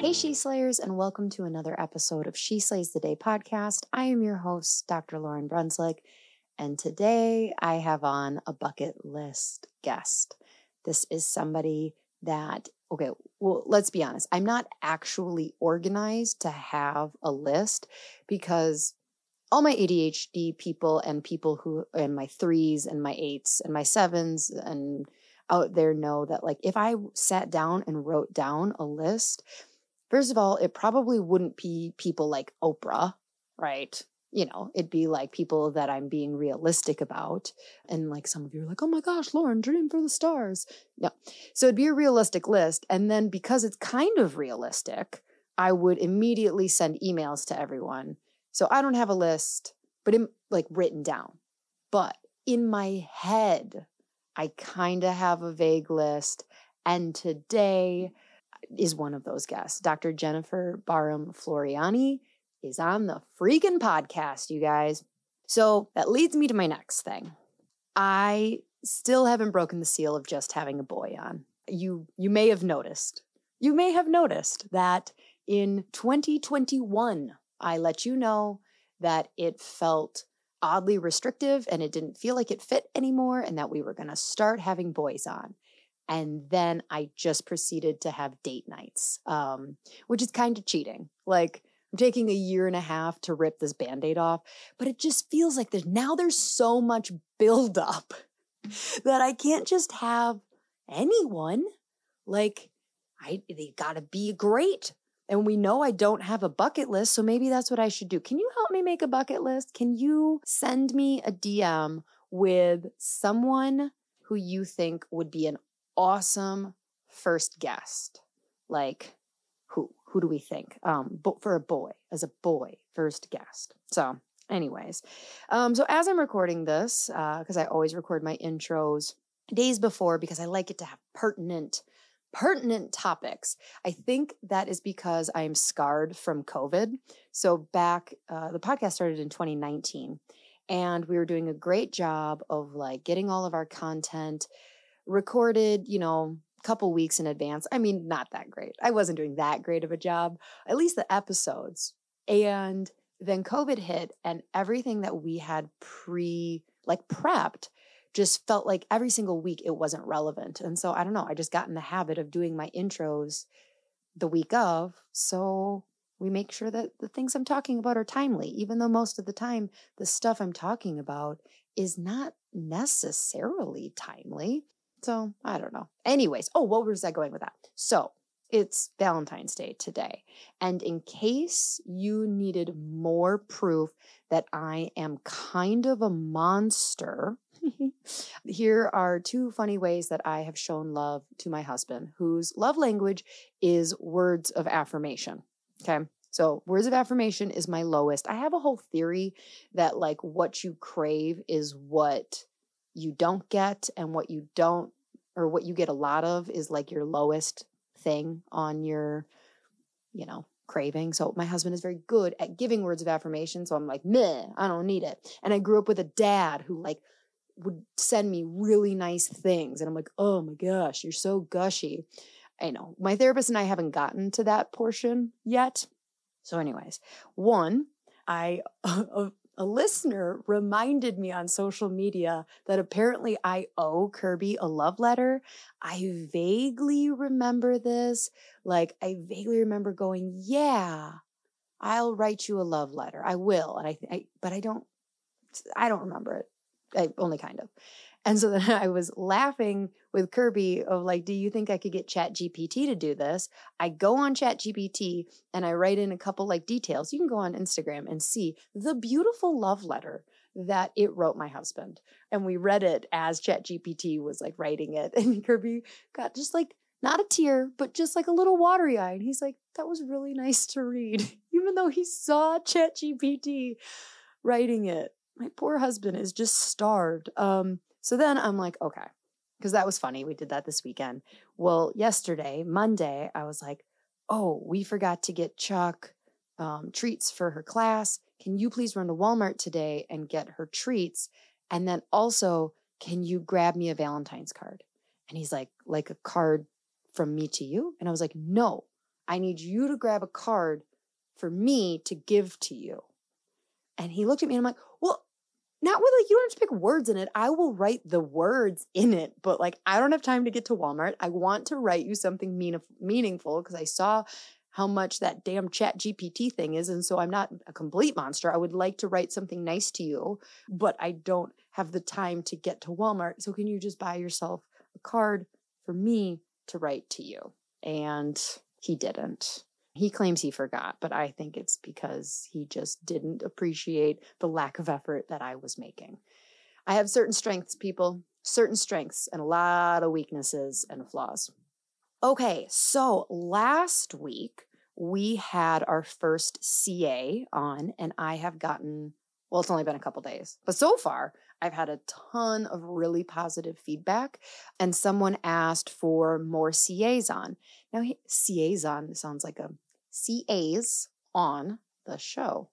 Hey, She Slayers, and welcome to another episode of She Slays the Day podcast. I am your host, Dr. Lauren Brunslick, and today I have on a bucket list guest. This is somebody that, let's be honest, I'm not actually organized to have a list because all my ADHD people and people who, and my 3s and my 8s and my 7s and out there know that, like, if I sat down and wrote down a list, first of all, it probably wouldn't be people like Oprah, right? You know, it'd be like people that I'm being realistic about. And like some of you are like, oh my gosh, Lauren, dream for the stars. No. So it'd be a realistic list. And then because it's kind of realistic, I would immediately send emails to everyone. So I don't have a list, but like written down. But in my head, I kind of have a vague list. And today is one of those guests. Dr. Jennifer Barham-Floreani is on the freaking podcast, you guys. So that leads me to my next thing. I still haven't broken the seal of just having a boy on. You may have noticed. You may have noticed that in 2021, I let you know that it felt oddly restrictive and it didn't feel like it fit anymore and that we were going to start having boys on. And then I just proceeded to have date nights, which is kind of cheating. Like, I'm taking a year and a half to rip this Band-Aid off, but it just feels like there's so much buildup that I can't just have anyone. Like, they gotta be great. And we know I don't have a bucket list, so maybe that's what I should do. Can you help me make a bucket list? Can you send me a DM with someone who you think would be an awesome first guest? Like, who do we think? For a boy, as a boy first guest. So anyways, so as I'm recording this, because I always record my intros days before because I like it to have pertinent topics. I think that is because I am scarred from COVID. So back, the podcast started in 2019 and we were doing a great job of like getting all of our content recorded, a couple weeks in advance. I mean, not that great. I wasn't doing that great of a job, at least the episodes. And then COVID hit and everything that we had prepped just felt like every single week it wasn't relevant. And so I don't know, I just got in the habit of doing my intros the week of. So we make sure that the things I'm talking about are timely, even though most of the time the stuff I'm talking about is not necessarily timely. So I don't know. Anyways, what was I going with that? So it's Valentine's Day today. And in case you needed more proof that I am kind of a monster, here are two funny ways that I have shown love to my husband, whose love language is words of affirmation. Okay. So words of affirmation is my lowest. I have a whole theory that like what you crave is what you don't get, and what you don't, or what you get a lot of is like your lowest thing on your, craving. So my husband is very good at giving words of affirmation. So I'm like, meh, I don't need it. And I grew up with a dad who like would send me really nice things. And I'm like, oh my gosh, you're so gushy. I know my therapist and I haven't gotten to that portion yet. So anyways, one, a listener reminded me on social media that apparently I owe Kirby a love letter. I vaguely remember this. Like, I vaguely remember going, yeah, I'll write you a love letter. I will. And I don't remember it. I only kind of. And so then I was laughing with Kirby of like, do you think I could get ChatGPT to do this? I go on ChatGPT and I write in a couple like details. You can go on Instagram and see the beautiful love letter that it wrote my husband. And we read it as ChatGPT was like writing it. And Kirby got just like, not a tear, but just like a little watery eye. And he's like, that was really nice to read. Even though he saw ChatGPT writing it. My poor husband is just starved. So then I'm like, okay, because that was funny. We did that this weekend. Well, yesterday, Monday, I was like, oh, we forgot to get Chuck treats for her class. Can you please run to Walmart today and get her treats? And then also, can you grab me a Valentine's card? And he's like a card from me to you? And I was like, no, I need you to grab a card for me to give to you. And he looked at me and I'm like, well, not with like, you don't have to pick words in it. I will write the words in it, but like, I don't have time to get to Walmart. I want to write you something meaningful because I saw how much that damn ChatGPT thing is. And so I'm not a complete monster. I would like to write something nice to you, but I don't have the time to get to Walmart. So can you just buy yourself a card for me to write to you? And he didn't. He claims he forgot, but I think it's because he just didn't appreciate the lack of effort that I was making. I have certain strengths, people, certain strengths and a lot of weaknesses and flaws. Okay, so last week we had our first CA on and I have gotten, well, it's only been a couple days, but so far I've had a ton of really positive feedback and someone asked for more CAs on. Now, CAs on sounds like a CAs on the show.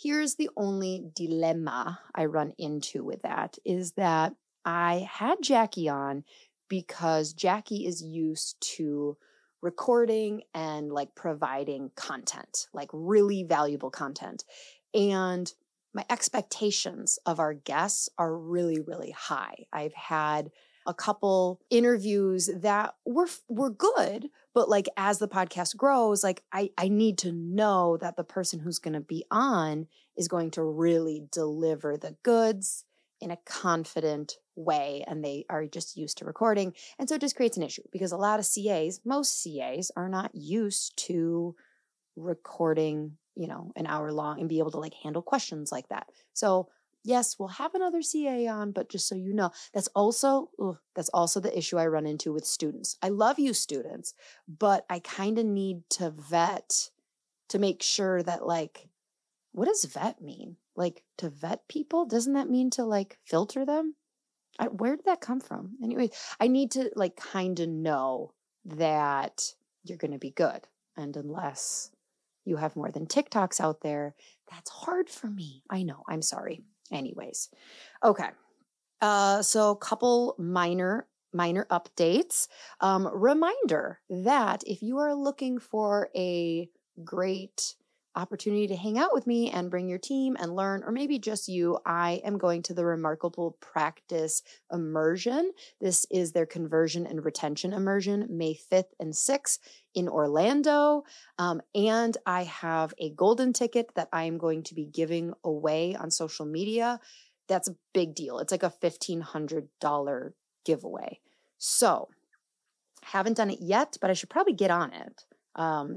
Here's the only dilemma I run into with that is that I had Jackie on because Jackie is used to recording and like providing content, like really valuable content. And my expectations of our guests are really, really high. I've had a couple interviews that were good, but like as the podcast grows, like I need to know that the person who's going to be on is going to really deliver the goods in a confident way. And they are just used to recording. And so it just creates an issue because a lot of CAs, most CAs are not used to recording, you know, an hour long and be able to like handle questions like that. So yes, we'll have another CA on, but just so you know, that's also the issue I run into with students. I love you students, but I kind of need to vet to make sure that like, what does vet mean? Like to vet people? Doesn't that mean to like filter them? Where did that come from? Anyway, I need to like kind of know that you're going to be good. And unless you have more than TikToks out there, that's hard for me. I know. I'm sorry. Anyways. Okay. So a couple minor updates. Reminder that if you are looking for a great opportunity to hang out with me and bring your team and learn, or maybe just you, I am going to the Remarkable Practice Immersion. This is their conversion and retention immersion, May 5th and 6th in Orlando. And I have a golden ticket that I am going to be giving away on social media. That's a big deal. It's like a $1,500 giveaway. So haven't done it yet, but I should probably get on it.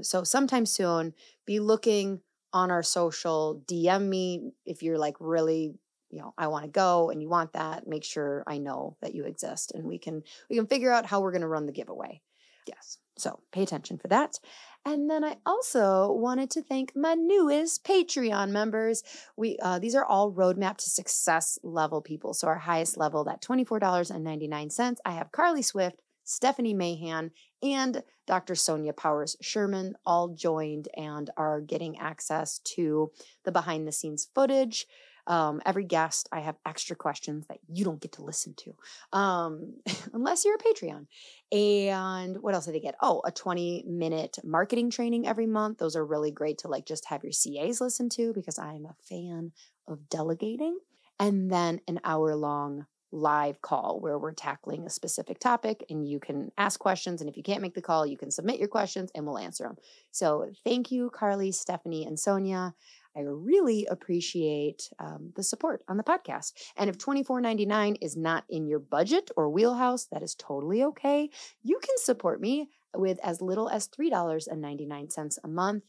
So sometime soon, be looking on our social, DM me if you're like really, you know, I want to go and you want that, make sure I know that you exist and we can figure out how we're going to run the giveaway. Yes. So pay attention for that. And then I also wanted to thank my newest Patreon members. These are all Roadmap to Success level people. So our highest level, that $24.99, I have Carly Swift, Stephanie Mahan, and Dr. Sonia Powers Sherman all joined and are getting access to the behind the scenes footage Every guest, I have extra questions that you don't get to listen to, unless you're a Patreon. And what else did I get? Oh, a 20-minute marketing training every month. Those are really great to like just have your CAs listen to because I'm a fan of delegating. And then an hour-long live call where we're tackling a specific topic and you can ask questions. And if you can't make the call, you can submit your questions and we'll answer them. So thank you, Carly, Stephanie, and Sonia. I really appreciate the support on the podcast. And if $24.99 is not in your budget or wheelhouse, that is totally okay. You can support me with as little as $3.99 a month.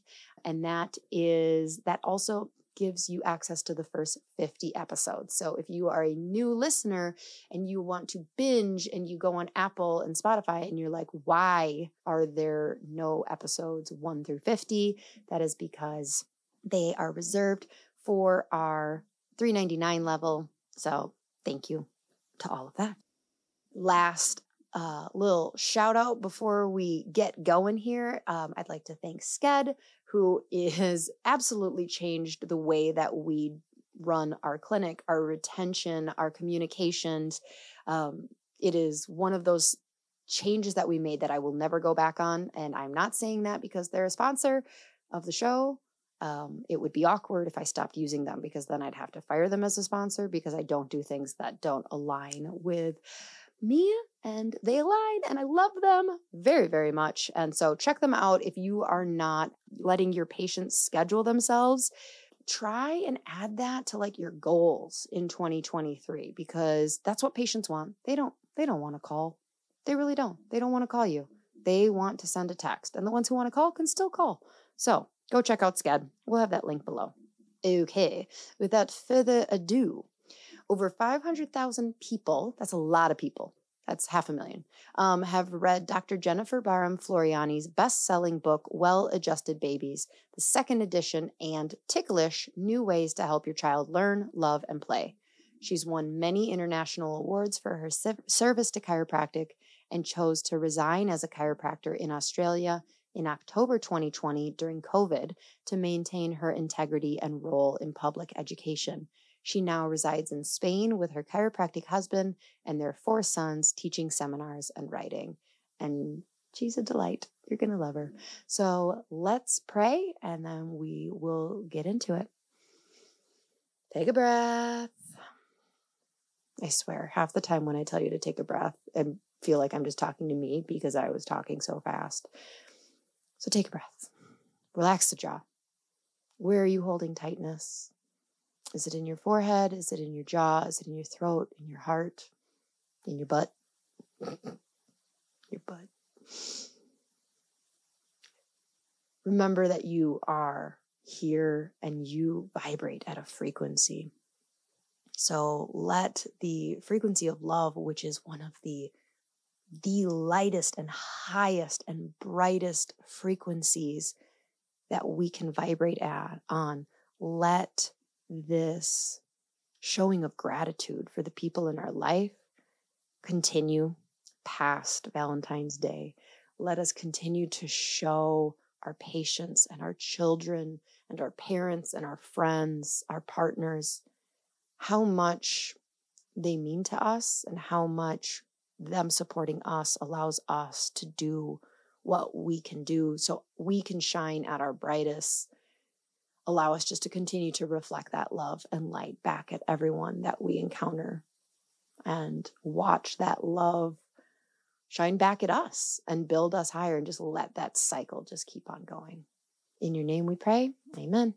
And that also gives you access to the first 50 episodes. So if you are a new listener and you want to binge and you go on Apple and Spotify and you're like, why are there no episodes 1 through 50? That is because they are reserved for our $3.99 level. So thank you to all of that. Last little shout out before we get going here. I'd like to thank Sked, who has absolutely changed the way that we run our clinic, our retention, our communications. It is one of those changes that we made that I will never go back on. And I'm not saying that because they're a sponsor of the show. It would be awkward if I stopped using them because then I'd have to fire them as a sponsor because I don't do things that don't align with me, and they align, and I love them very, very much. And so check them out. If you are not letting your patients schedule themselves, try and add that to like your goals in 2023 because that's what patients want. They don't want to call. They really don't. They don't want to call you. They want to send a text, and the ones who want to call can still call. So go check out Sked. We'll have that link below. Okay, without further ado, over 500,000 people, that's a lot of people, that's 500,000, have read Dr. Jennifer Barham-Floreani's best-selling book, Well-Adjusted Babies, the second edition, and Ticklish, New Ways to Help Your Child Learn, Love, and Play. She's won many international awards for her service to chiropractic and chose to resign as a chiropractor in Australia in October 2020 during COVID to maintain her integrity and role in public education. She now resides in Spain with her chiropractic husband and their 4 sons, teaching seminars and writing. And she's a delight. You're going to love her. So let's pray and then we will get into it. Take a breath. I swear, half the time when I tell you to take a breath, I feel like I'm just talking to me because I was talking so fast. So take a breath, relax the jaw. Where are you holding tightness? Is it in your forehead? Is it in your jaw? Is it in your throat, in your heart, in your butt? Your butt. Remember that you are here and you vibrate at a frequency. So let the frequency of love, which is one of the lightest and highest and brightest frequencies that we can vibrate at on. Let this showing of gratitude for the people in our life continue past Valentine's Day. Let us continue to show our patients and our children and our parents and our friends, our partners, how much they mean to us and how much them supporting us allows us to do what we can do so we can shine at our brightest. Allow us just to continue to reflect that love and light back at everyone that we encounter and watch that love shine back at us and build us higher and just let that cycle just keep on going. In your name we pray. Amen.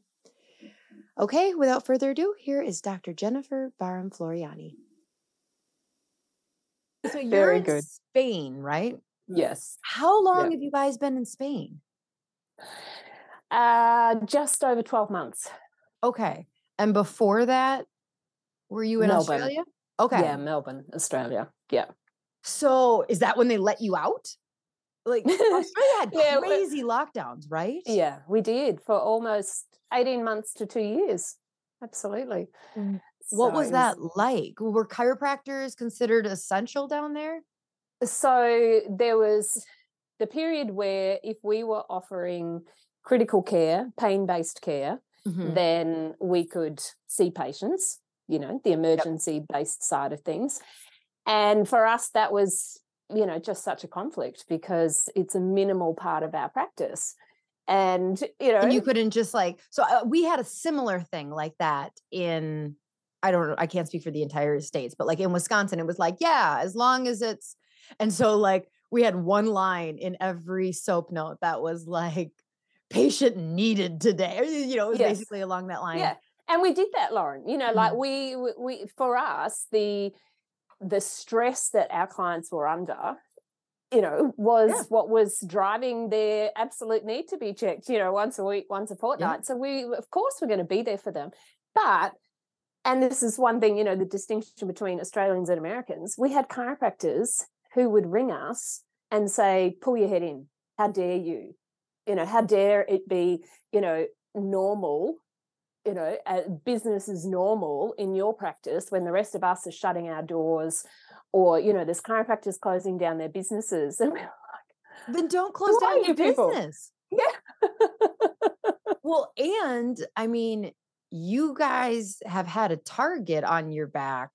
Okay, without further ado, here is Dr. Jennifer Barham-Floreani. So you're very good. In Spain, right? Yes. How long have you guys been in Spain? Just over 12 months. Okay. And before that, were you in Melbourne. Australia? Okay. Yeah, Melbourne, Australia. Yeah. So is that when they let you out? Like Australia had crazy lockdowns, right? Yeah, we did for almost 18 months to 2 years. Absolutely. Mm. What was that like? Were chiropractors considered essential down there? So there was the period where if we were offering critical care, pain-based care, mm-hmm. then we could see patients, you know, the emergency-based side of things. And for us, that was, you know, just such a conflict because it's a minimal part of our practice. And, you know. And you couldn't just like, so we had a similar thing like that in, I don't know, I can't speak for the entire states, but like in Wisconsin, it was like, yeah, as long as it's, and so like we had one line in every soap note that was like, patient needed today, you know, it was basically along that line. Yeah. And we did that, Lauren, you know, like we, for us, the stress that our clients were under, you know, was what was driving their absolute need to be checked, you know, once a week, once a fortnight. Yeah. So we, of course, we're going to be there for them. But, and this is one thing, you know, the distinction between Australians and Americans, we had chiropractors who would ring us and say, pull your head in. How dare you? You know, how dare it be, you know, normal, you know, business is normal in your practice when the rest of us are shutting our doors or, you know, there's chiropractors closing down their businesses. And we're like, then don't close down your business. Yeah. Well, and I mean, you guys have had a target on your back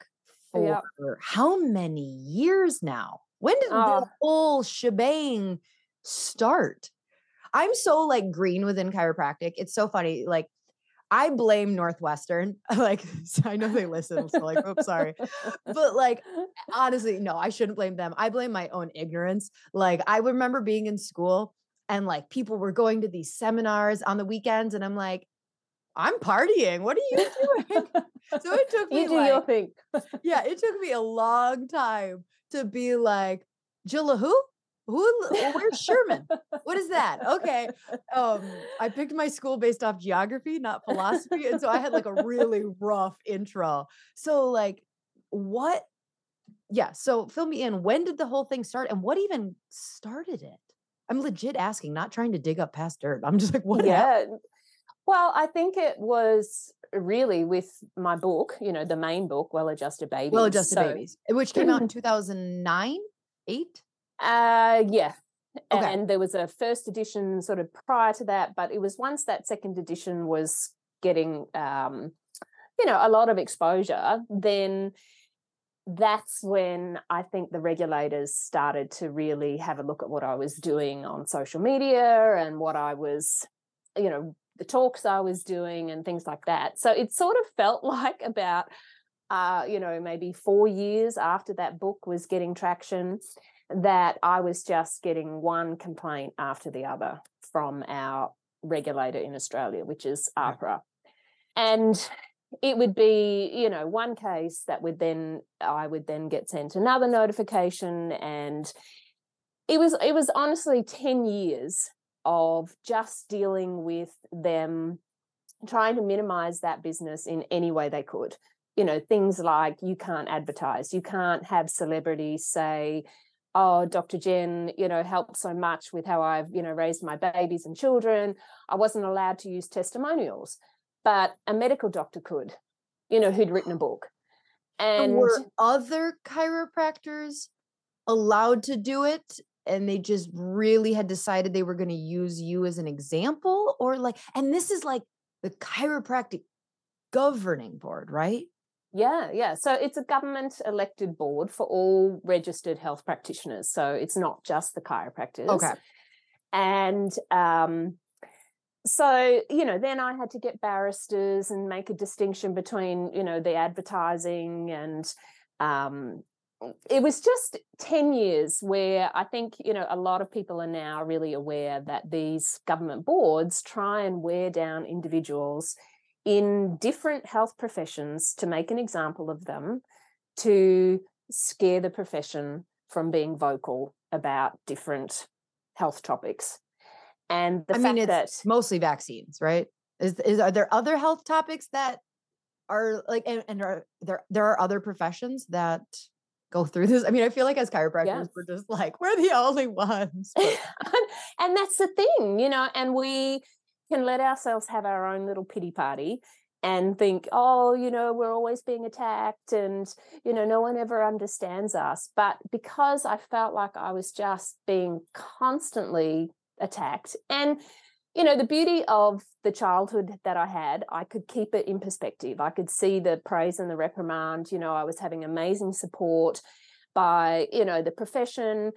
for how many years now? When did the whole shebang start? I'm so like green within chiropractic. It's so funny. Like, I blame Northwestern. Like, I know they listen, so like, oops, sorry. But like, honestly, no, I shouldn't blame them. I blame my own ignorance. Like, I remember being in school and like people were going to these seminars on the weekends and I'm like, I'm partying. What are you doing? So it took me your thing. Yeah, it took me a long time to be like, Jilla who? Where's Sherman? What is that? Okay. I picked my school based off geography, not philosophy. And so I had like a really rough intro. So like what? Yeah. So fill me in. When did the whole thing start and what even started it? I'm legit asking, not trying to dig up past dirt. I'm just like, what? Yeah. Well, I think it was really with my book, you know, the main book, Well Adjusted Babies. Well Adjusted Babies, which came out in 2009, 8. Yeah. Okay. And there was a first edition sort of prior to that, but it was once that second edition was getting, you know, a lot of exposure, then that's when I think the regulators started to really have a look at what I was doing on social media and what I was, you know, the talks I was doing and things like that. So it sort of felt like about, you know, maybe 4 years after that book was getting traction that I was just getting one complaint after the other from our regulator in Australia, which is APRA. And it would be, you know, one case that would then, I would then get sent another notification. And it was honestly 10 years of just dealing with them trying to minimize that business in any way they could. You know, things like you can't advertise, you can't have celebrities say, oh, Dr. Jen, you know, helped so much with how I've, you know, raised my babies and children. I wasn't allowed to use testimonials, but a medical doctor could, you know, who'd written a book. And were other chiropractors allowed to do it? And they just really had decided they were going to use you as an example or like, and this is like the chiropractic governing board, right? Yeah. So it's a government elected board for all registered health practitioners. So it's not just the chiropractors. Okay. And so, you know, then I had to get barristers and make a distinction between, you know, the advertising and it was just 10 years where I think, you know, a lot of people are now really aware that these government boards try and wear down individuals in different health professions to make an example of them, to scare the profession from being vocal about different health topics. And the fact that mostly vaccines, right? Are there other health topics that are like, and are there are other professions that go through this? I mean, I feel like as chiropractors, we're just like, we're the only ones. And that's the thing, you know, and we can let ourselves have our own little pity party and think, oh, you know, we're always being attacked and, you know, no one ever understands us. But because I felt like I was just being constantly attacked and you know, the beauty of the childhood that I had, I could keep it in perspective. I could see the praise and the reprimand. You know, I was having amazing support by, you know, the profession,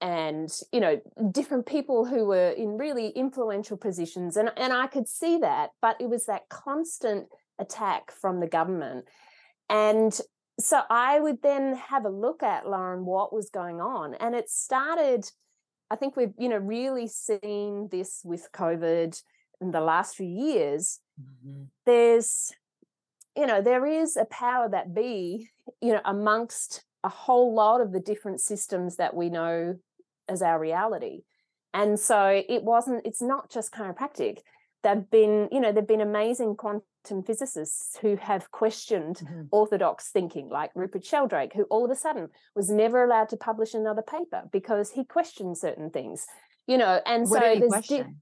and, you know, different people who were in really influential positions. And I could see that, but it was that constant attack from the government. And so I would then have a look at, Lauren, what was going on. And it started, I think we've, you know, really seen this with COVID in the last few years. Mm-hmm. There's, you know, there is a power that be, you know, amongst a whole lot of the different systems that we know as our reality. And so it's not just chiropractic. They've been, you know, there've been amazing quantum physicists who have questioned mm-hmm. orthodox thinking, like Rupert Sheldrake, who all of a sudden was never allowed to publish another paper because he questioned certain things, you know. And what did he question?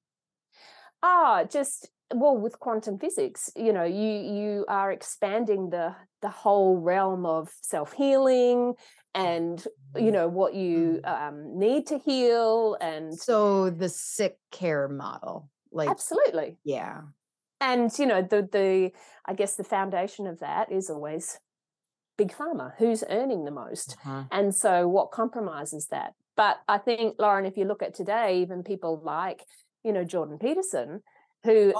With quantum physics, you know, you are expanding the whole realm of self-healing and, you know, what you need to heal. And so the sick care model. Like, absolutely. Yeah. And, you know, the I guess the foundation of that is always big pharma, who's earning the most. Uh-huh. And so what compromises that? But I think, Lauren, if you look at today, even people like, you know, Jordan Peterson, who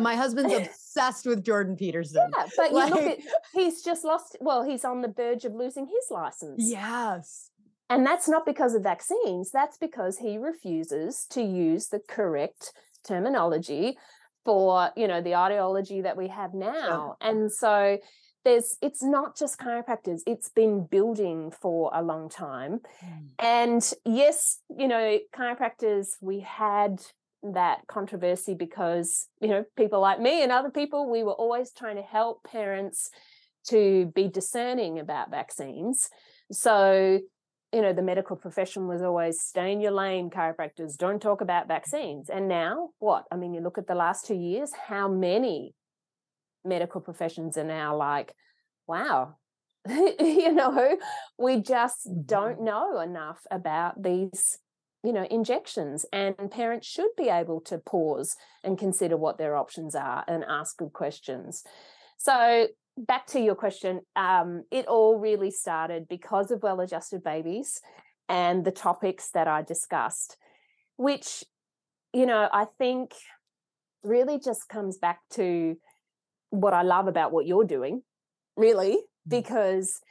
my husband's obsessed with Jordan Peterson. Yeah, but you look at, he's just lost, well, he's on the verge of losing his license. Yes. And that's not because of vaccines. That's because he refuses to use the correct terminology for, you know, the ideology that we have now. Yeah. And so it's not just chiropractors, it's been building for a long time. Mm. And yes, you know, chiropractors, we had that controversy because, you know, people like me and other people, we were always trying to help parents to be discerning about vaccines. So, you know, the medical profession was always stay in your lane, chiropractors, don't talk about vaccines. And now what? I mean, you look at the last 2 years, how many medical professions are now like, wow, you know, we just don't know enough about these, you know, injections. And parents should be able to pause and consider what their options are and ask good questions. So back to your question, it all really started because of well-adjusted babies and the topics that I discussed, which, you know, I think really just comes back to what I love about what you're doing, really, because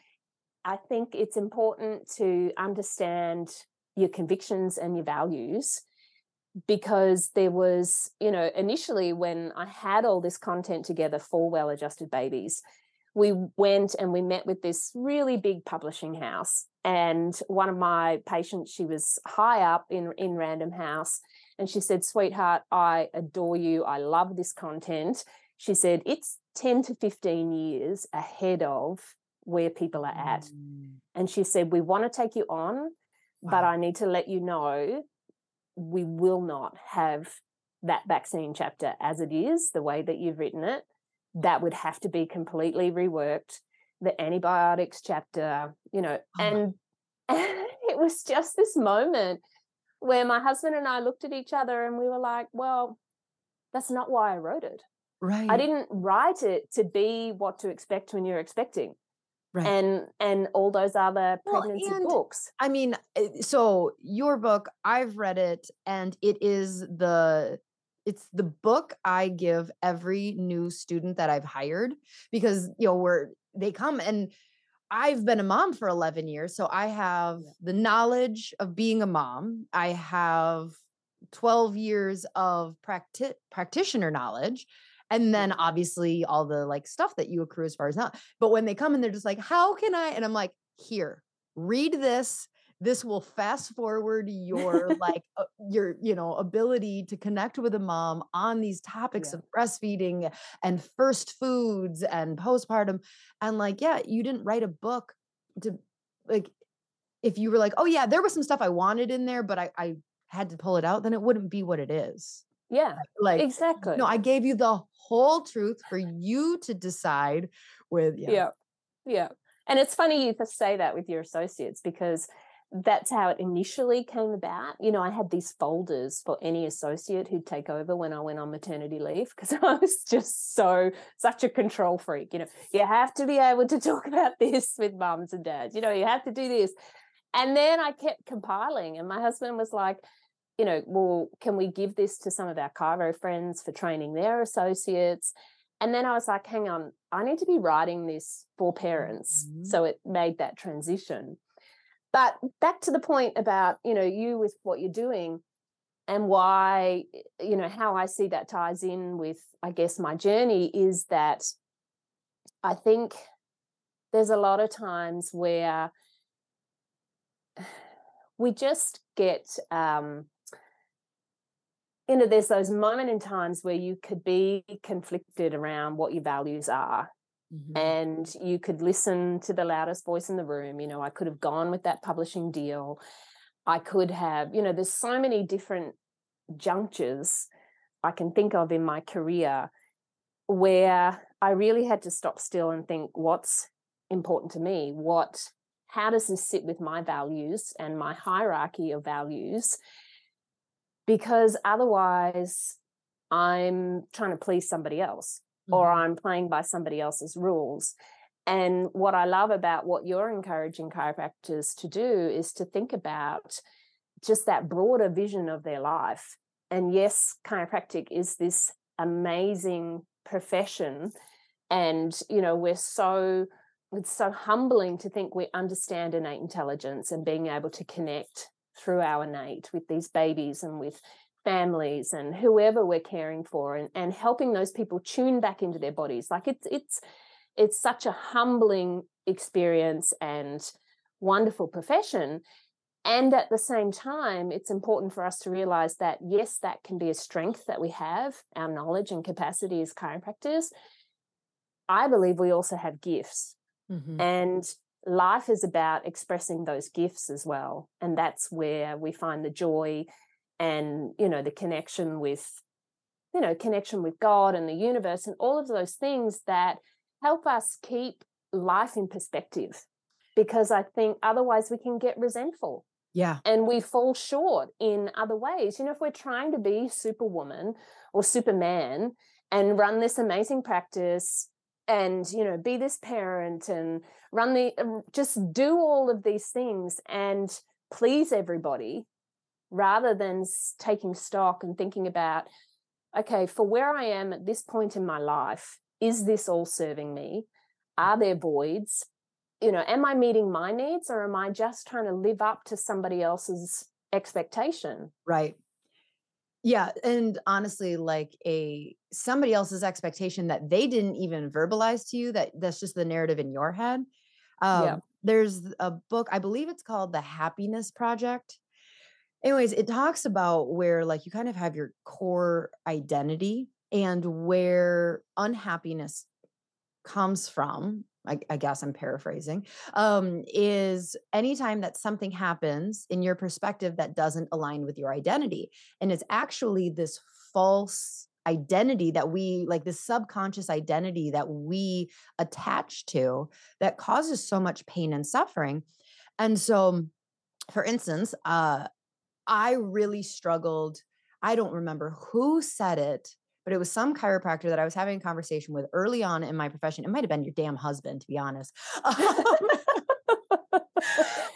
I think it's important to understand your convictions and your values, because there was, you know, initially when I had all this content together for well-adjusted babies, we went and we met with this really big publishing house. And one of my patients, she was high up in Random House, and she said, sweetheart, I adore you. I love this content. She said, it's 10 to 15 years ahead of where people are at. Mm. And she said, we want to take you on, wow, but I need to let you know we will not have that vaccine chapter as it is, the way that you've written it. That would have to be completely reworked. The antibiotics chapter, you know, and it was just this moment where my husband and I looked at each other and we were like, well, that's not why I wrote it. Right. I didn't write it to be what to expect when you're expecting. Right. And all those other pregnancy books. I mean, so your book, I've read it, and it's the book I give every new student that I've hired, because, you know, they come, and I've been a mom for 11 years. So I have the knowledge of being a mom. I have 12 years of practitioner knowledge. And then obviously all the like stuff that you accrue as far as now. But when they come and they're just like, how can I? And I'm like, here, read this. This will fast forward your like your, you know, ability to connect with a mom on these topics of breastfeeding and first foods and postpartum. And like, yeah, you didn't write a book to like, if you were like, oh yeah, there was some stuff I wanted in there, but I had to pull it out, then it wouldn't be what it is. Yeah, like exactly. No, I gave you the whole truth for you to decide with. Yeah. And it's funny you say that with your associates, because that's how it initially came about. You know, I had these folders for any associate who'd take over when I went on maternity leave, because I was just such a control freak. You know, you have to be able to talk about this with mums and dads. You know, you have to do this. And then I kept compiling, and my husband was like, you know, well, can we give this to some of our chiro friends for training their associates? And then I was like, hang on, I need to be writing this for parents. Mm-hmm. So it made that transition. But back to the point about, you know, you with what you're doing and why, you know, how I see that ties in with, I guess, my journey is that I think there's a lot of times where we just get, you know, there's those moments in times where you could be conflicted around what your values are. Mm-hmm. And you could listen to the loudest voice in the room. You know, I could have gone with that publishing deal. I could have, you know, there's so many different junctures I can think of in my career where I really had to stop still and think, what's important to me? How does this sit with my values and my hierarchy of values? Because otherwise I'm trying to please somebody else. Or I'm playing by somebody else's rules. And what I love about what you're encouraging chiropractors to do is to think about just that broader vision of their life. And yes, chiropractic is this amazing profession. And, you know, it's so humbling to think we understand innate intelligence and being able to connect through our innate with these babies and with families and whoever we're caring for, and helping those people tune back into their bodies. Like it's such a humbling experience and wonderful profession. And at the same time, it's important for us to realize that, yes, that can be a strength that we have, our knowledge and capacity as chiropractors. I believe we also have gifts. Mm-hmm. And life is about expressing those gifts as well. And that's where we find the joy and, you know, the connection with God and the universe and all of those things that help us keep life in perspective, because I think otherwise we can get resentful. Yeah. And we fall short in other ways. You know, if we're trying to be Superwoman or Superman and run this amazing practice and, you know, be this parent and just do all of these things and please everybody, rather than taking stock and thinking about, okay, for where I am at this point in my life, is this all serving me? Are there voids? You know, am I meeting my needs, or am I just trying to live up to somebody else's expectation? Right. Yeah. And honestly, like somebody else's expectation that they didn't even verbalize to you, that's just the narrative in your head. Yeah. There's a book, I believe it's called The Happiness Project. Anyways, it talks about where like you kind of have your core identity and where unhappiness comes from, I guess I'm paraphrasing, is anytime that something happens in your perspective that doesn't align with your identity. And it's actually this false identity that this subconscious identity that we attach to that causes so much pain and suffering. And so, for instance, I really struggled. I don't remember who said it, but it was some chiropractor that I was having a conversation with early on in my profession. It might have been your damn husband, to be honest.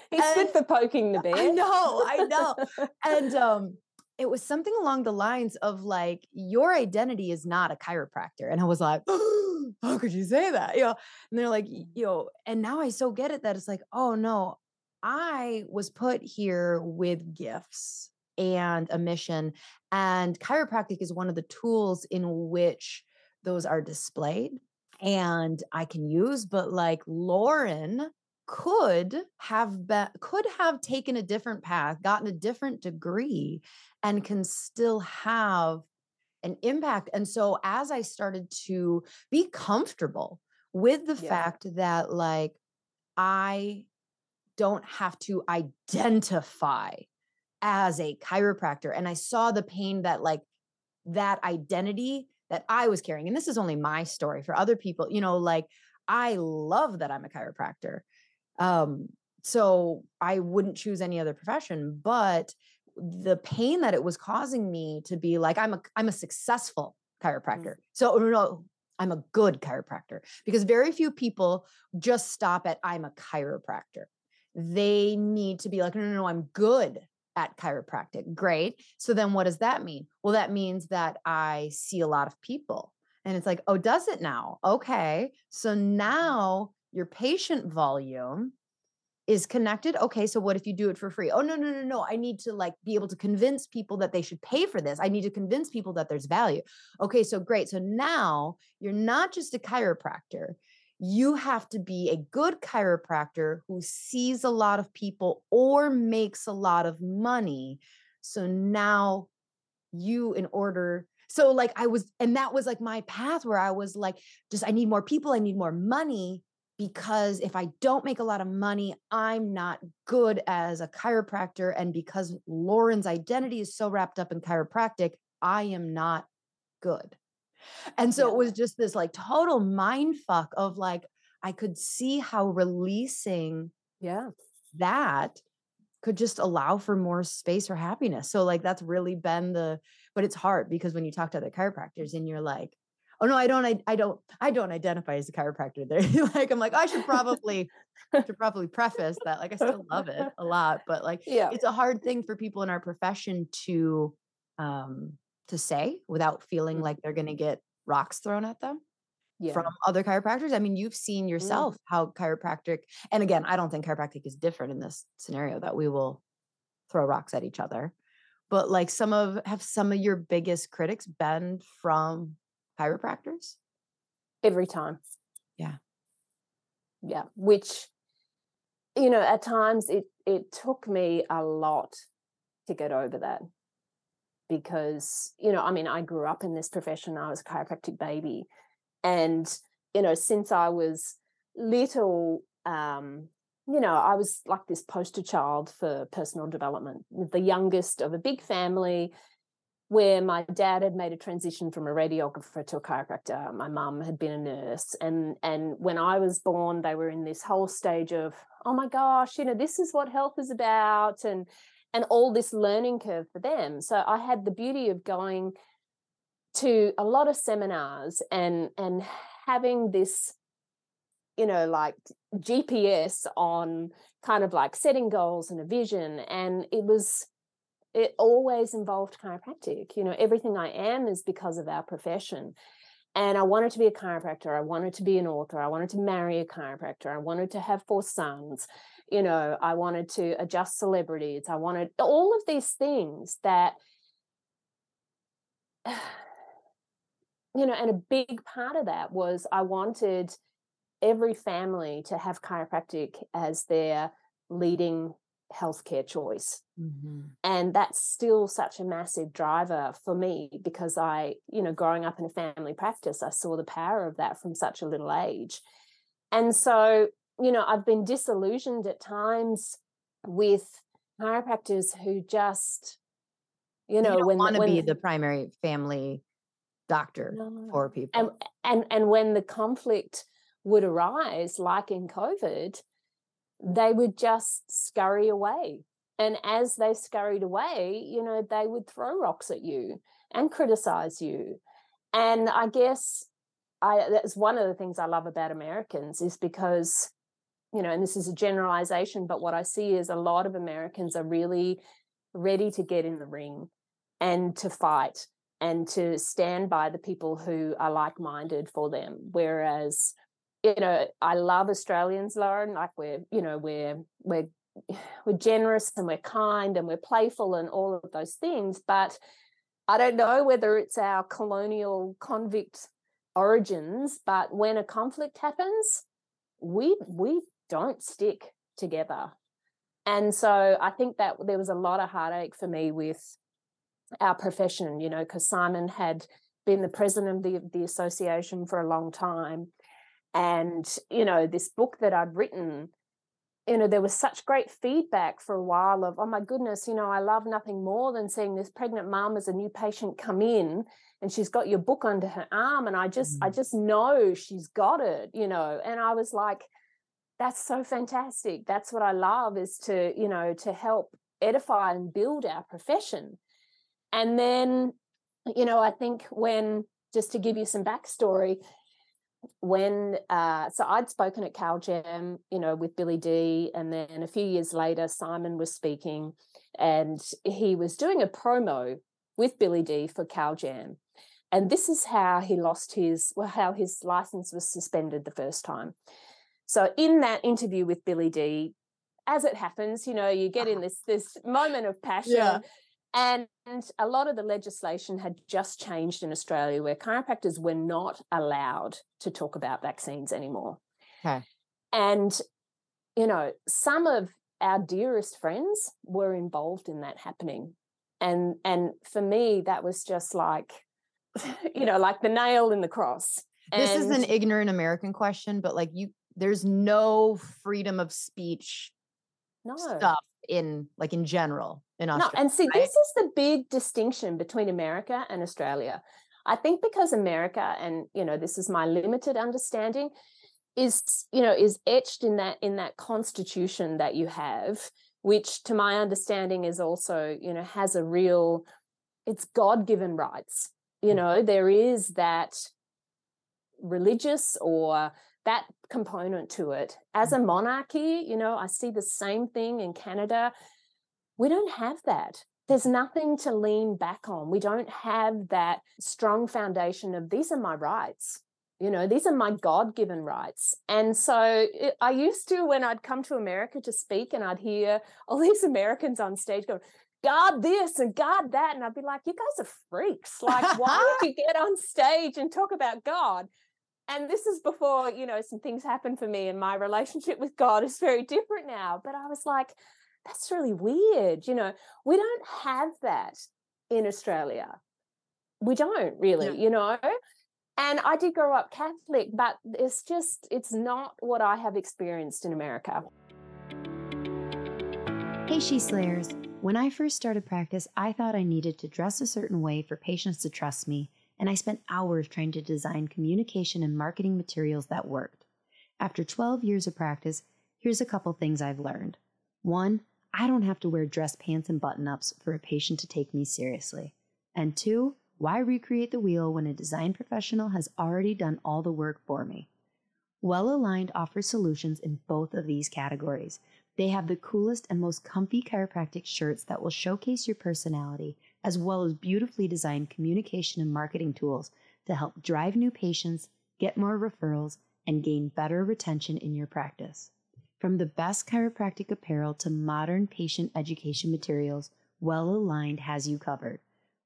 He's good for poking the bear. I know. And it was something along the lines of like, your identity is not a chiropractor. And I was like, how could you say that? You know, and they're like, you know, and now I so get it that it's like, oh no, I was put here with gifts and a mission, and chiropractic is one of the tools in which those are displayed and I can use, but like Lauren could have taken a different path, gotten a different degree, and can still have an impact. And so as I started to be comfortable with the fact that like, I don't have to identify as a chiropractor. And I saw the pain that like that identity that I was carrying. And this is only my story. For other people, you know, like I love that I'm a chiropractor. So I wouldn't choose any other profession, but the pain that it was causing me to be like, I'm a successful chiropractor. So no, I'm a good chiropractor, because very few people just stop at I'm a chiropractor. They need to be like, no, I'm good at chiropractic. Great. So then what does that mean? Well, that means that I see a lot of people, and it's like, oh, does it now? Okay. So now your patient volume is connected. Okay. So what if you do it for free? Oh, no. I need to like be able to convince people that they should pay for this. I need to convince people that there's value. Okay. So great. So now you're not just a chiropractor. You have to be a good chiropractor who sees a lot of people or makes a lot of money. So now you, in order, so like I was, and that was like my path where I was like, just, I need more people. I need more money. Because if I don't make a lot of money, I'm not good as a chiropractor. And because Lauren's identity is so wrapped up in chiropractic, I am not good. And so it was just this like total mind fuck of like, I could see how releasing that could just allow for more space for happiness. So like, that's really been the, but it's hard because when you talk to other chiropractors and you're like, oh no, I don't identify as a chiropractor. They're like, I'm like, oh, I should probably, preface that. Like, I still love it a lot, but like, it's a hard thing for people in our profession to say without feeling like they're going to get rocks thrown at them from other chiropractors. I mean, you've seen yourself how chiropractic, and again, I don't think chiropractic is different in this scenario that we will throw rocks at each other, but like have some of your biggest critics been from chiropractors? Every time. Yeah. Yeah. Which, you know, at times it took me a lot to get over that because, you know, I mean, I grew up in this profession. I was a chiropractic baby. And, you know, since I was little, you know, I was like this poster child for personal development, the youngest of a big family, where my dad had made a transition from a radiographer to a chiropractor. My mum had been a nurse. And when I was born, they were in this whole stage of, oh my gosh, you know, this is what health is about, and all this learning curve for them. So I had the beauty of going to a lot of seminars and having this, you know, like GPS on kind of like setting goals and a vision. And it always involved chiropractic. You know, everything I am is because of our profession. And I wanted to be a chiropractor. I wanted to be an author. I wanted to marry a chiropractor. I wanted to have 4 sons. You know, I wanted to adjust celebrities. I wanted all of these things that, you know, and a big part of that was I wanted every family to have chiropractic as their leading healthcare choice. Mm-hmm. And that's still such a massive driver for me because I, you know, growing up in a family practice, I saw the power of that from such a little age. And so, you know, I've been disillusioned at times with chiropractors who just, you know, want to be the primary family doctor for people. And when the conflict would arise, like in COVID, they would just scurry away. And as they scurried away, you know, they would throw rocks at you and criticize you. And I guess that's one of the things I love about Americans is because, you know, and this is a generalization, but what I see is a lot of Americans are really ready to get in the ring and to fight and to stand by the people who are like-minded for them. Whereas, you know, I love Australians, Lauren, like we're generous and we're kind and we're playful and all of those things. But I don't know whether it's our colonial convict origins, but when a conflict happens, we don't stick together. And so I think that there was a lot of heartache for me with our profession, you know, because Simon had been the president of the association for a long time. And, you know, this book that I'd written, you know, there was such great feedback for a while of, oh, my goodness, you know, I love nothing more than seeing this pregnant mum as a new patient come in and she's got your book under her arm. And I just know she's got it, you know. And I was like, That's so fantastic. That's what I love, is to, you know, to help edify and build our profession. And then, you know, I think when, just to give you some backstory, when, so I'd spoken at Cal Jam, you know, with Billy D, and then a few years later, Simon was speaking, and he was doing a promo with Billy D for Cal Jam. And this is how he lost his, well, how his license was suspended the first time. So in that interview with Billy D, as it happens, you know, you get in this moment of passion. Yeah. And a lot of the legislation had just changed in Australia where chiropractors were not allowed to talk about vaccines anymore. Okay. And, you know, some of our dearest friends were involved in that happening. And for me, that was just like, you know, like the nail in the cross. This is an ignorant American question, but like there's no freedom of speech stuff in, like, in general in Australia. No, and see, right? This is the big distinction between America and Australia. I think because America, and, you know, this is my limited understanding, is, you know, is etched in that constitution that you have, which to my understanding is also, you know, has a real, it's God-given rights. You know, there is that religious or that component to it. As a monarchy, you know, I see the same thing in Canada. We don't have that. There's nothing to lean back on. We don't have that strong foundation of these are my rights. You know, these are my God-given rights. And so I used to, when I'd come to America to speak and I'd hear all these Americans on stage going, "God this and God that." And I'd be like, you guys are freaks. Like, why would you get on stage and talk about God? And this is before, you know, some things happened for me and my relationship with God is very different now. But I was like, that's really weird. You know, we don't have that in Australia. We don't really, you know. And I did grow up Catholic, but it's just, it's not what I have experienced in America. Hey, She Slayers. When I first started practice, I thought I needed to dress a certain way for patients to trust me. And I spent hours trying to design communication and marketing materials that worked. After 12 years of practice, here's a couple things I've learned. 1, I don't have to wear dress pants and button-ups for a patient to take me seriously. And 2, why recreate the wheel when a design professional has already done all the work for me? Well Aligned offers solutions in both of these categories. They have the coolest and most comfy chiropractic shirts that will showcase your personality, as well as beautifully designed communication and marketing tools to help drive new patients, get more referrals, and gain better retention in your practice. From the best chiropractic apparel to modern patient education materials, Well Aligned has you covered.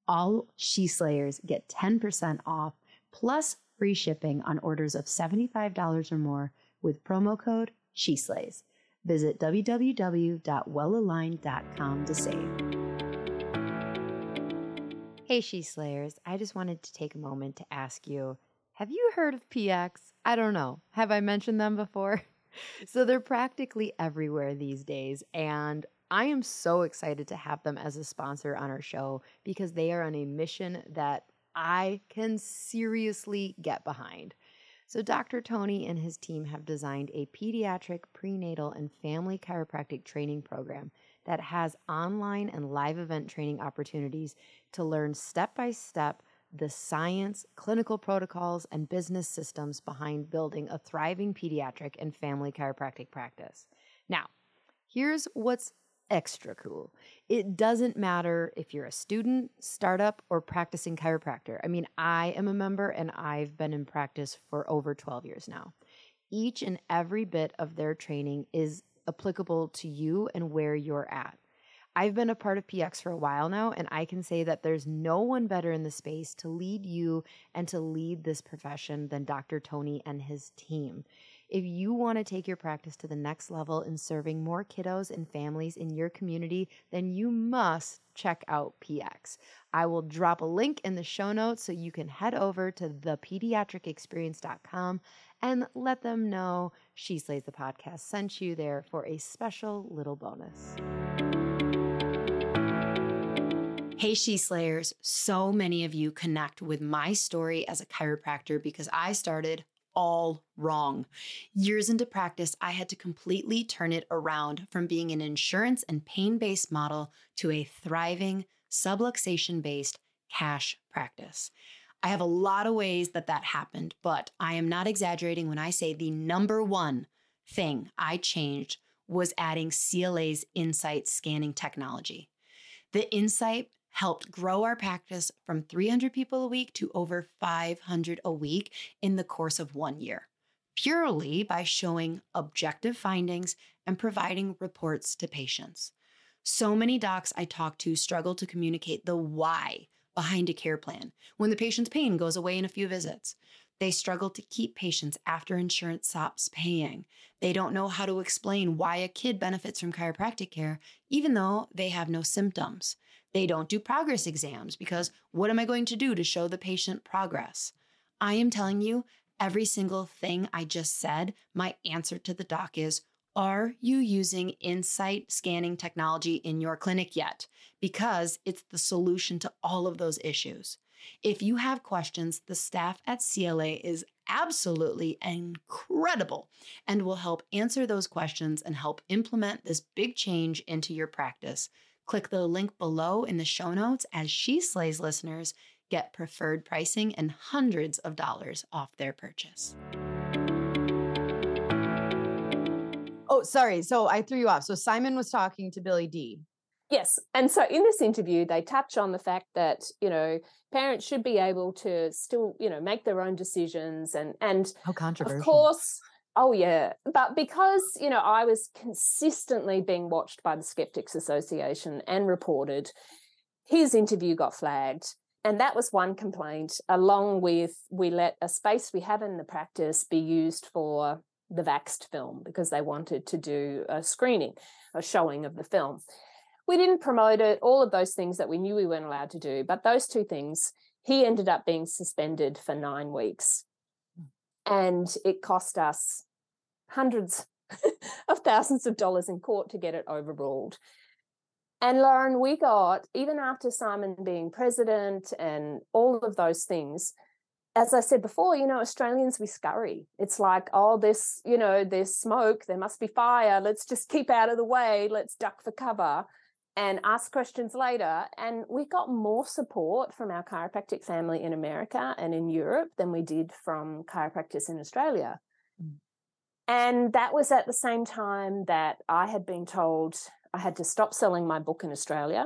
All She Slayers get 10% off plus free shipping on orders of $75 or more with promo code SheSlays. Visit www.wellaligned.com to save. Hey, She Slayers. I just wanted to take a moment to ask you, have you heard of PX? I don't know. Have I mentioned them before? So they're practically everywhere these days. And I am so excited to have them as a sponsor on our show because they are on a mission that I can seriously get behind. So Dr. Tony and his team have designed a pediatric, prenatal, and family chiropractic training program that has online and live event training opportunities to learn step-by-step the science, clinical protocols, and business systems behind building a thriving pediatric and family chiropractic practice. Now, here's what's extra cool. It doesn't matter if you're a student, startup, or practicing chiropractor. I mean, I am a member and I've been in practice for over 12 years now. Each and every bit of their training is applicable to you and where you're at. I've been a part of PX for a while now, and I can say that there's no one better in the space to lead you and to lead this profession than Dr. Tony and his team. If you want to take your practice to the next level in serving more kiddos and families in your community, then you must check out PX. I will drop a link in the show notes so you can head over to thepediatricexperience.com and let them know She Slays the Podcast sent you there for a special little bonus. Hey, She Slayers, so many of you connect with my story as a chiropractor because I started all wrong. Years into practice, I had to completely turn it around from being an insurance and pain-based model to a thriving, subluxation-based cash practice. I have a lot of ways that happened, but I am not exaggerating when I say the number one thing I changed was adding CLA's INSiGHT scanning technology. The INSiGHT helped grow our practice from 300 people a week to over 500 a week in the course of 1 year, purely by showing objective findings and providing reports to patients. So many docs I talk to struggle to communicate the why behind a care plan when the patient's pain goes away in a few visits. They struggle to keep patients after insurance stops paying. They don't know how to explain why a kid benefits from chiropractic care, even though they have no symptoms. They don't do progress exams because what am I going to do to show the patient progress? I am telling you, every single thing I just said, my answer to the doc is, are you using INSiGHT scanning technology in your clinic yet? Because it's the solution to all of those issues. If you have questions, the staff at CLA is absolutely incredible and will help answer those questions and help implement this big change into your practice. Click the link below in the show notes as She Slays listeners get preferred pricing and hundreds of dollars off their purchase. Oh, sorry. So I threw you off. So Simon was talking to Billy D. Yes. And so in this interview, they touch on the fact that, you know, parents should be able to still, you know, make their own decisions and how controversial. Of course, oh yeah. But because, you know, I was consistently being watched by the Skeptics Association and reported, his interview got flagged. And that was one complaint, along with we let a space we have in the practice be used for the Vaxxed film because they wanted to do a screening, a showing of the film. We didn't promote it, all of those things that we knew we weren't allowed to do. But those two things, he ended up being suspended for 9 weeks. And it cost us hundreds of thousands of dollars in court to get it overruled. And Lauren, we got, even after Simon being president and all of those things, as I said before, you know, Australians, we scurry. It's like, oh, this, you know, there's smoke, there must be fire. Let's just keep out of the way. Let's duck for cover and ask questions later. And we got more support from our chiropractic family in America and in Europe than we did from chiropractors in Australia. Mm. And that was at the same time that I had been told I had to stop selling my book in Australia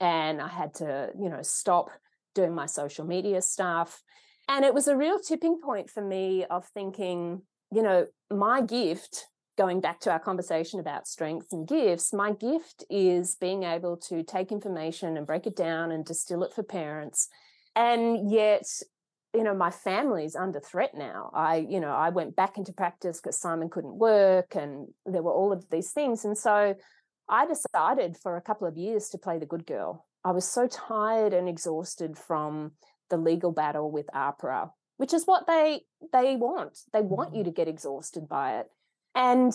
and I had to, you know, stop doing my social media stuff. And it was a real tipping point for me of thinking, you know, my gift, going back to our conversation about strengths and gifts, my gift is being able to take information and break it down and distill it for parents. And yet, you know, my family's under threat now. I went back into practice because Simon couldn't work and there were all of these things. And so I decided for a couple of years to play the good girl. I was so tired and exhausted from the legal battle with APRA, which is what they want. They want you to get exhausted by it. And,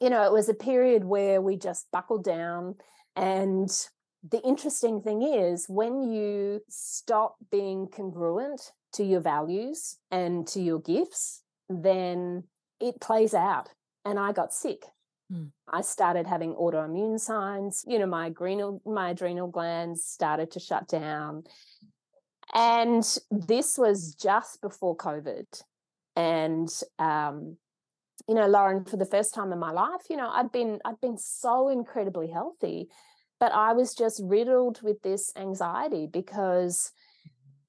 you know, it was a period where we just buckled down. And the interesting thing is when you stop being congruent to your values and to your gifts, then it plays out. And I got sick. Mm. I started having autoimmune signs. You know, my adrenal glands started to shut down. And this was just before COVID. And, you know, Lauren, for the first time in my life, you know, I'd been so incredibly healthy, but I was just riddled with this anxiety because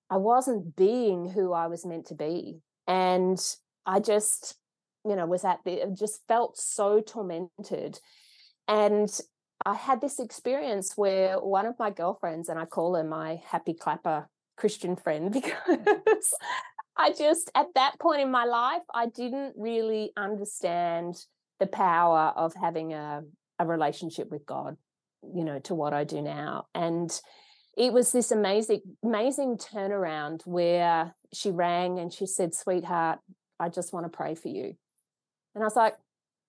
I wasn't being who I was meant to be. And I just, you know, just felt so tormented. And I had this experience where one of my girlfriends, and I call her my happy clapper Christian friend, because I just, at that point in my life, I didn't really understand the power of having a relationship with God, you know, to what I do now. And it was this amazing, amazing turnaround where she rang and she said, sweetheart, I just want to pray for you. And I was like,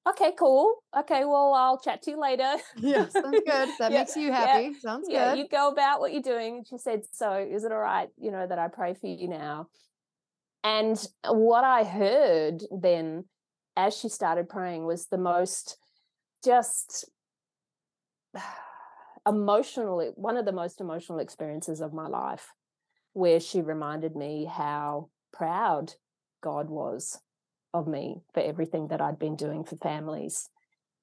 okay, cool. Okay, well, I'll chat to you later. Yeah, sounds good. That makes you happy. Yeah. Sounds good. You go about what you're doing. And she said, so is it all right, you know, that I pray for you now? And what I heard then as she started praying was the most just emotional, one of the most emotional experiences of my life, where she reminded me how proud God was of me for everything that I'd been doing for families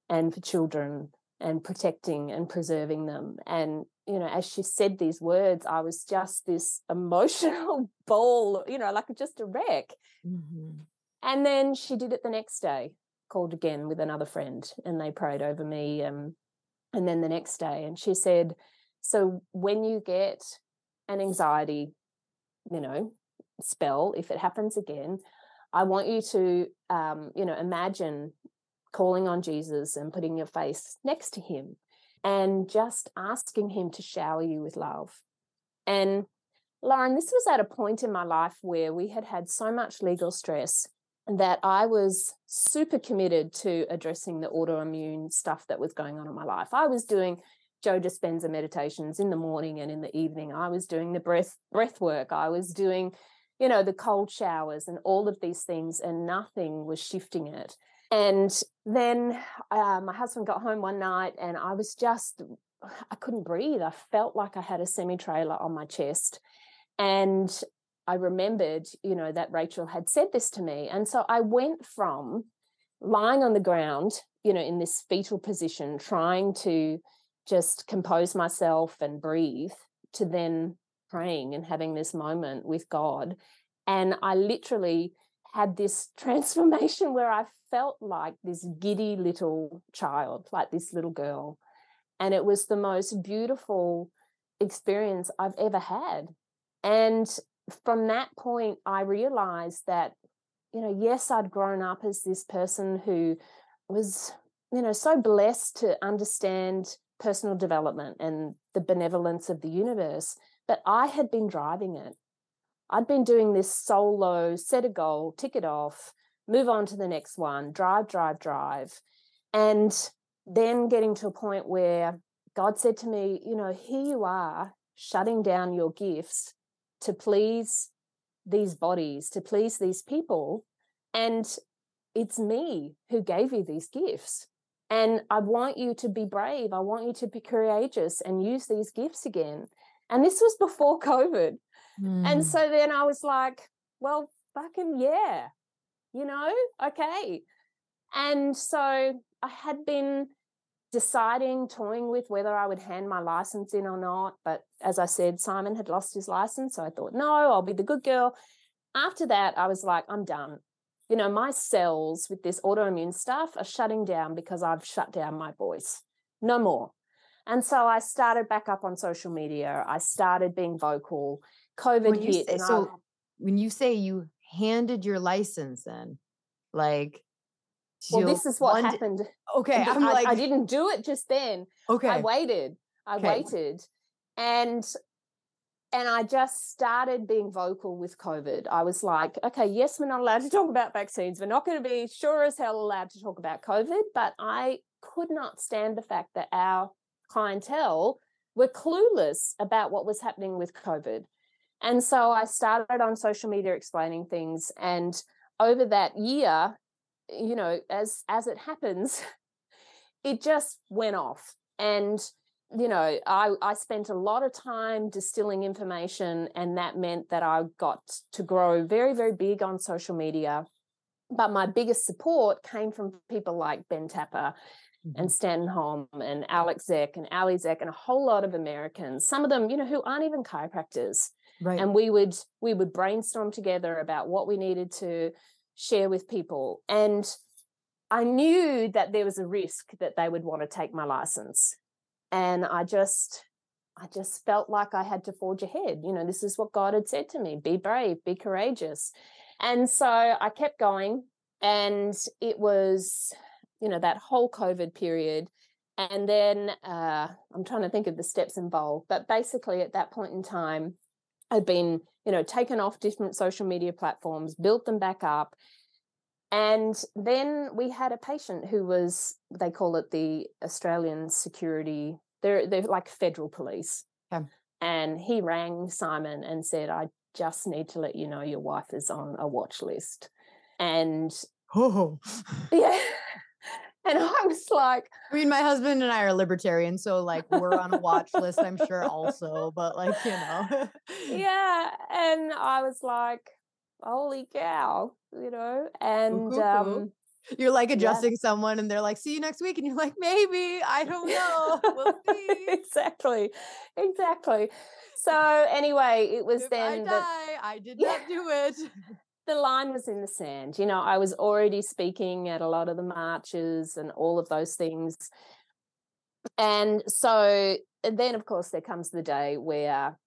and for children and protecting and preserving them. And, you know, as she said these words, I was just this emotional ball, you know, like just a wreck. Mm-hmm. And then she did it the next day, called again with another friend, and they prayed over me. And then the next day, and she said, so when you get an anxiety, you know, spell, if it happens again, I want you to, you know, imagine calling on Jesus and putting your face next to him and just asking him to shower you with love. And Lauren, this was at a point in my life where we had had so much legal stress that I was super committed to addressing the autoimmune stuff that was going on in my life. I was doing Joe Dispenza meditations in the morning and in the evening. I was doing the breath work. I was doing, you know, the cold showers and all of these things, and nothing was shifting it. And then my husband got home one night and I was just, I couldn't breathe. I felt like I had a semi-trailer on my chest. And I remembered, you know, that Rachel had said this to me. And so I went from lying on the ground, you know, in this fetal position, trying to just compose myself and breathe, to then praying and having this moment with God. And I literally had this transformation where I felt like this giddy little child, like this little girl. And it was the most beautiful experience I've ever had. And from that point, I realized that, you know, yes, I'd grown up as this person who was, you know, so blessed to understand personal development and the benevolence of the universe, but I had been driving it. I'd been doing this solo, set a goal, tick it off, move on to the next one, drive. And then getting to a point where God said to me, you know, here you are shutting down your gifts to please these bodies, to please these people. And it's me who gave you these gifts. And I want you to be brave. I want you to be courageous and use these gifts again. And this was before COVID. Mm. And so then I was like, well, fucking yeah, you know, okay. And so I had been deciding, toying with whether I would hand my license in or not. But as I said, Simon had lost his license. So I thought, no, I'll be the good girl. After that, I was like, I'm done. You know, my cells with this autoimmune stuff are shutting down because I've shut down my voice. No more. And so I started back up on social media. I started being vocal. COVID hit. So when you say you handed your license in, like, well, this is what happened. Okay. I'm like, I didn't do it just then. Okay. I waited. And I just started being vocal with COVID. I was like, okay, yes, we're not allowed to talk about vaccines. We're not going to be sure as hell allowed to talk about COVID. But I could not stand the fact that our clientele were clueless about what was happening with COVID. And so I started on social media explaining things. And over that year, you know, as it happens, it just went off. And you know, I spent a lot of time distilling information, and that meant that I got to grow very, very big on social media. But my biggest support came from people like Ben Tapper and Stanton Holm and Alex Zek and Ali Zek and a whole lot of Americans, some of them, you know, who aren't even chiropractors. Right. And we would brainstorm together about what we needed to share with people. And I knew that there was a risk that they would want to take my license. And I just felt like I had to forge ahead. You know, this is what God had said to me, be brave, be courageous. And so I kept going, and it was, you know, that whole COVID period. And then I'm trying to think of the steps involved, but basically at that point in time, I'd been, you know, taken off different social media platforms, built them back up. And then we had a patient who was, they call it the Australian security, they're like federal police. Yeah. And he rang Simon and said, I just need to let you know your wife is on a watch list. And oh yeah. And I was like, I mean, my husband and I are libertarian, so like we're on a watch list, I'm sure also, but like, you know. Yeah. And I was like, holy cow, you know, and you're like adjusting someone and they're like, see you next week. And you're like, maybe, I don't know. We'll see. Exactly. So anyway, it was I did not do it. The line was in the sand. You know, I was already speaking at a lot of the marches and all of those things. And so then, of course, there comes the day where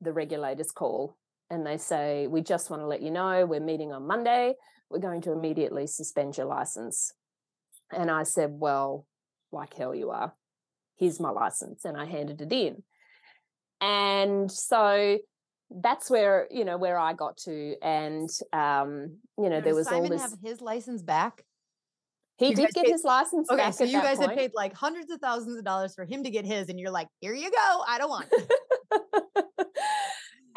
the regulators call and they say, we just want to let you know we're meeting on Monday. We're going to immediately suspend your license. And I said, well, like hell you are. Here's my license. And I handed it in. And so that's where, you know, where I got to. And, you know, there was Simon all this. Did Simon have his license back? He did get his license back. Okay, so you guys had paid like hundreds of thousands of dollars for him to get his. And you're like, here you go. I don't want it.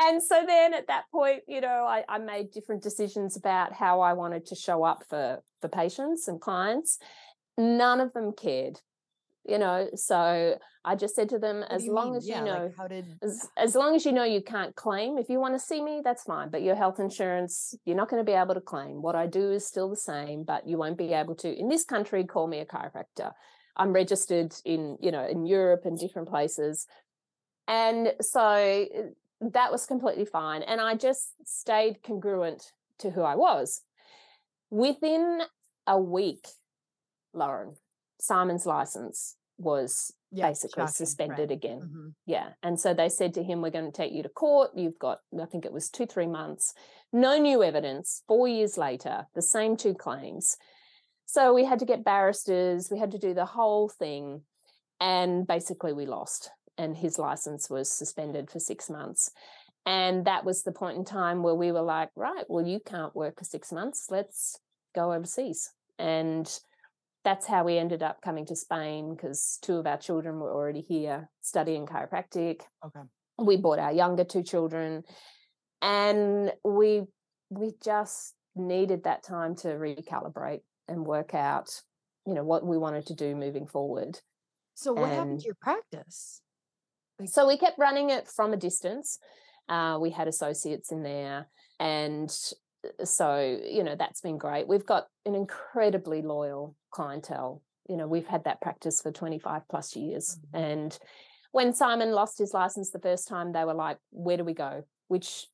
And so then at that point, you know, I made different decisions about how I wanted to show up for patients and clients. None of them cared, you know, so I just said to them, as long as you know you can't claim, if you want to see me, that's fine. But your health insurance, you're not going to be able to claim. What I do is still the same, but you won't be able to, in this country, call me a chiropractor. I'm registered in, you know, in Europe and different places. And so that was completely fine. And I just stayed congruent to who I was. Within a week, Lauren, Simon's license was basically suspended again. Mm-hmm. Yeah. And so they said to him, we're going to take you to court. You've got, I think it was 2-3 months, no new evidence. 4 years later, the same two claims. So we had to get barristers. We had to do the whole thing. And basically we lost. And his license was suspended for 6 months. And that was the point in time where we were like, right, well, you can't work for 6 months. Let's go overseas. And that's how we ended up coming to Spain, because 2 of our children were already here studying chiropractic. Okay. We brought our younger 2 children, and we just needed that time to recalibrate and work out, you know, what we wanted to do moving forward. So what happened to your practice? So we kept running it from a distance. We had associates in there. And so, you know, that's been great. We've got an incredibly loyal clientele. You know, we've had that practice for 25 plus years. Mm-hmm. And when Simon lost his license the first time, they were like, where do we go? Which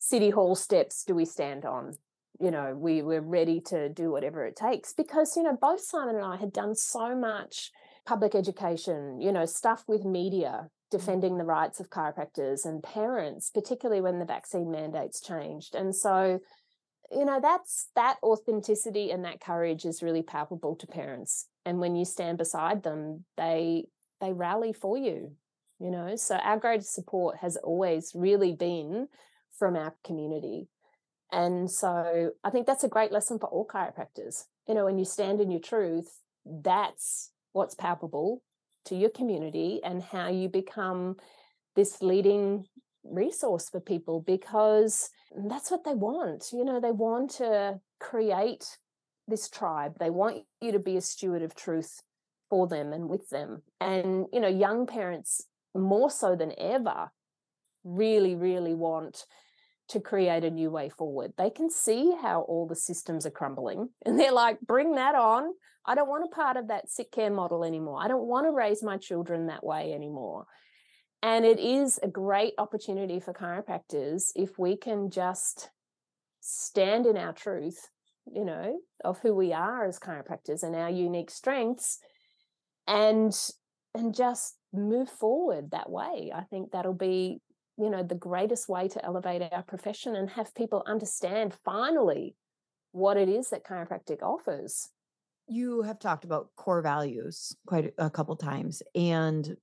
city hall steps do we stand on? You know, we're ready to do whatever it takes, because, you know, both Simon and I had done so much public education, you know, stuff with media, defending the rights of chiropractors and parents, particularly when the vaccine mandates changed. And so, you know, that authenticity and that courage is really palpable to parents. And when you stand beside them, they rally for you, you know. So our greatest support has always really been from our community. And so I think that's a great lesson for all chiropractors. You know, when you stand in your truth, that's what's palpable to your community and how you become this leading resource for people, because that's what they want. You know, they want to create this tribe. They want you to be a steward of truth for them and with them. And, you know, young parents more so than ever really, really want to create a new way forward. They can see how all the systems are crumbling and they're like, bring that on. I don't want a part of that sick care model anymore. I don't want to raise my children that way anymore. And it is a great opportunity for chiropractors if we can just stand in our truth, you know, of who we are as chiropractors and our unique strengths, and just move forward that way. I think that'll be, you know, the greatest way to elevate our profession and have people understand finally what it is that chiropractic offers. You have talked about core values quite a couple times. And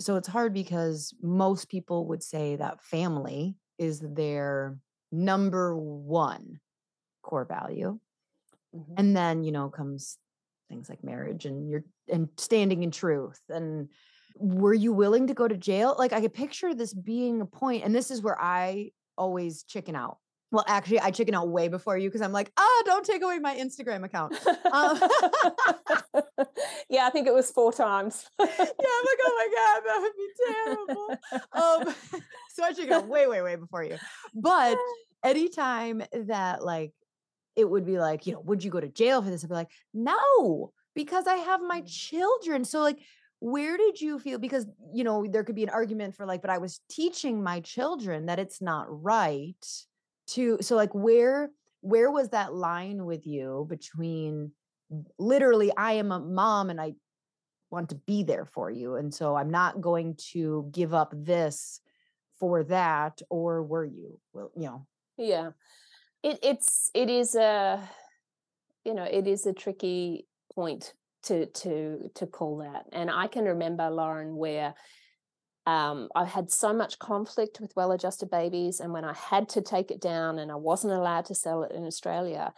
so it's hard because most people would say that family is their number one core value. Mm-hmm. And then, you know, comes things like marriage and standing in truth and were you willing to go to jail? Like, I could picture this being a point, and this is where I always chicken out. Well, actually, I chicken out way before you because I'm like, oh, don't take away my Instagram account. Yeah, I think it was 4 times. Yeah, I'm like, oh my God, that would be terrible. So I chicken out way before you. But anytime that like, it would be like, you know, would you go to jail for this? I'd be like, no, because I have my children. So like, where did you feel, because, you know, there could be an argument for like, but I was teaching my children that it's not right to, so like, where was that line with you between literally, I am a mom and I want to be there for you. And so I'm not going to give up this for that, or were you, well, you know? Yeah, it is a tricky point to call that. And I can remember, Lauren, where I've had so much conflict with well-adjusted babies, and when I had to take it down and I wasn't allowed to sell it in Australia,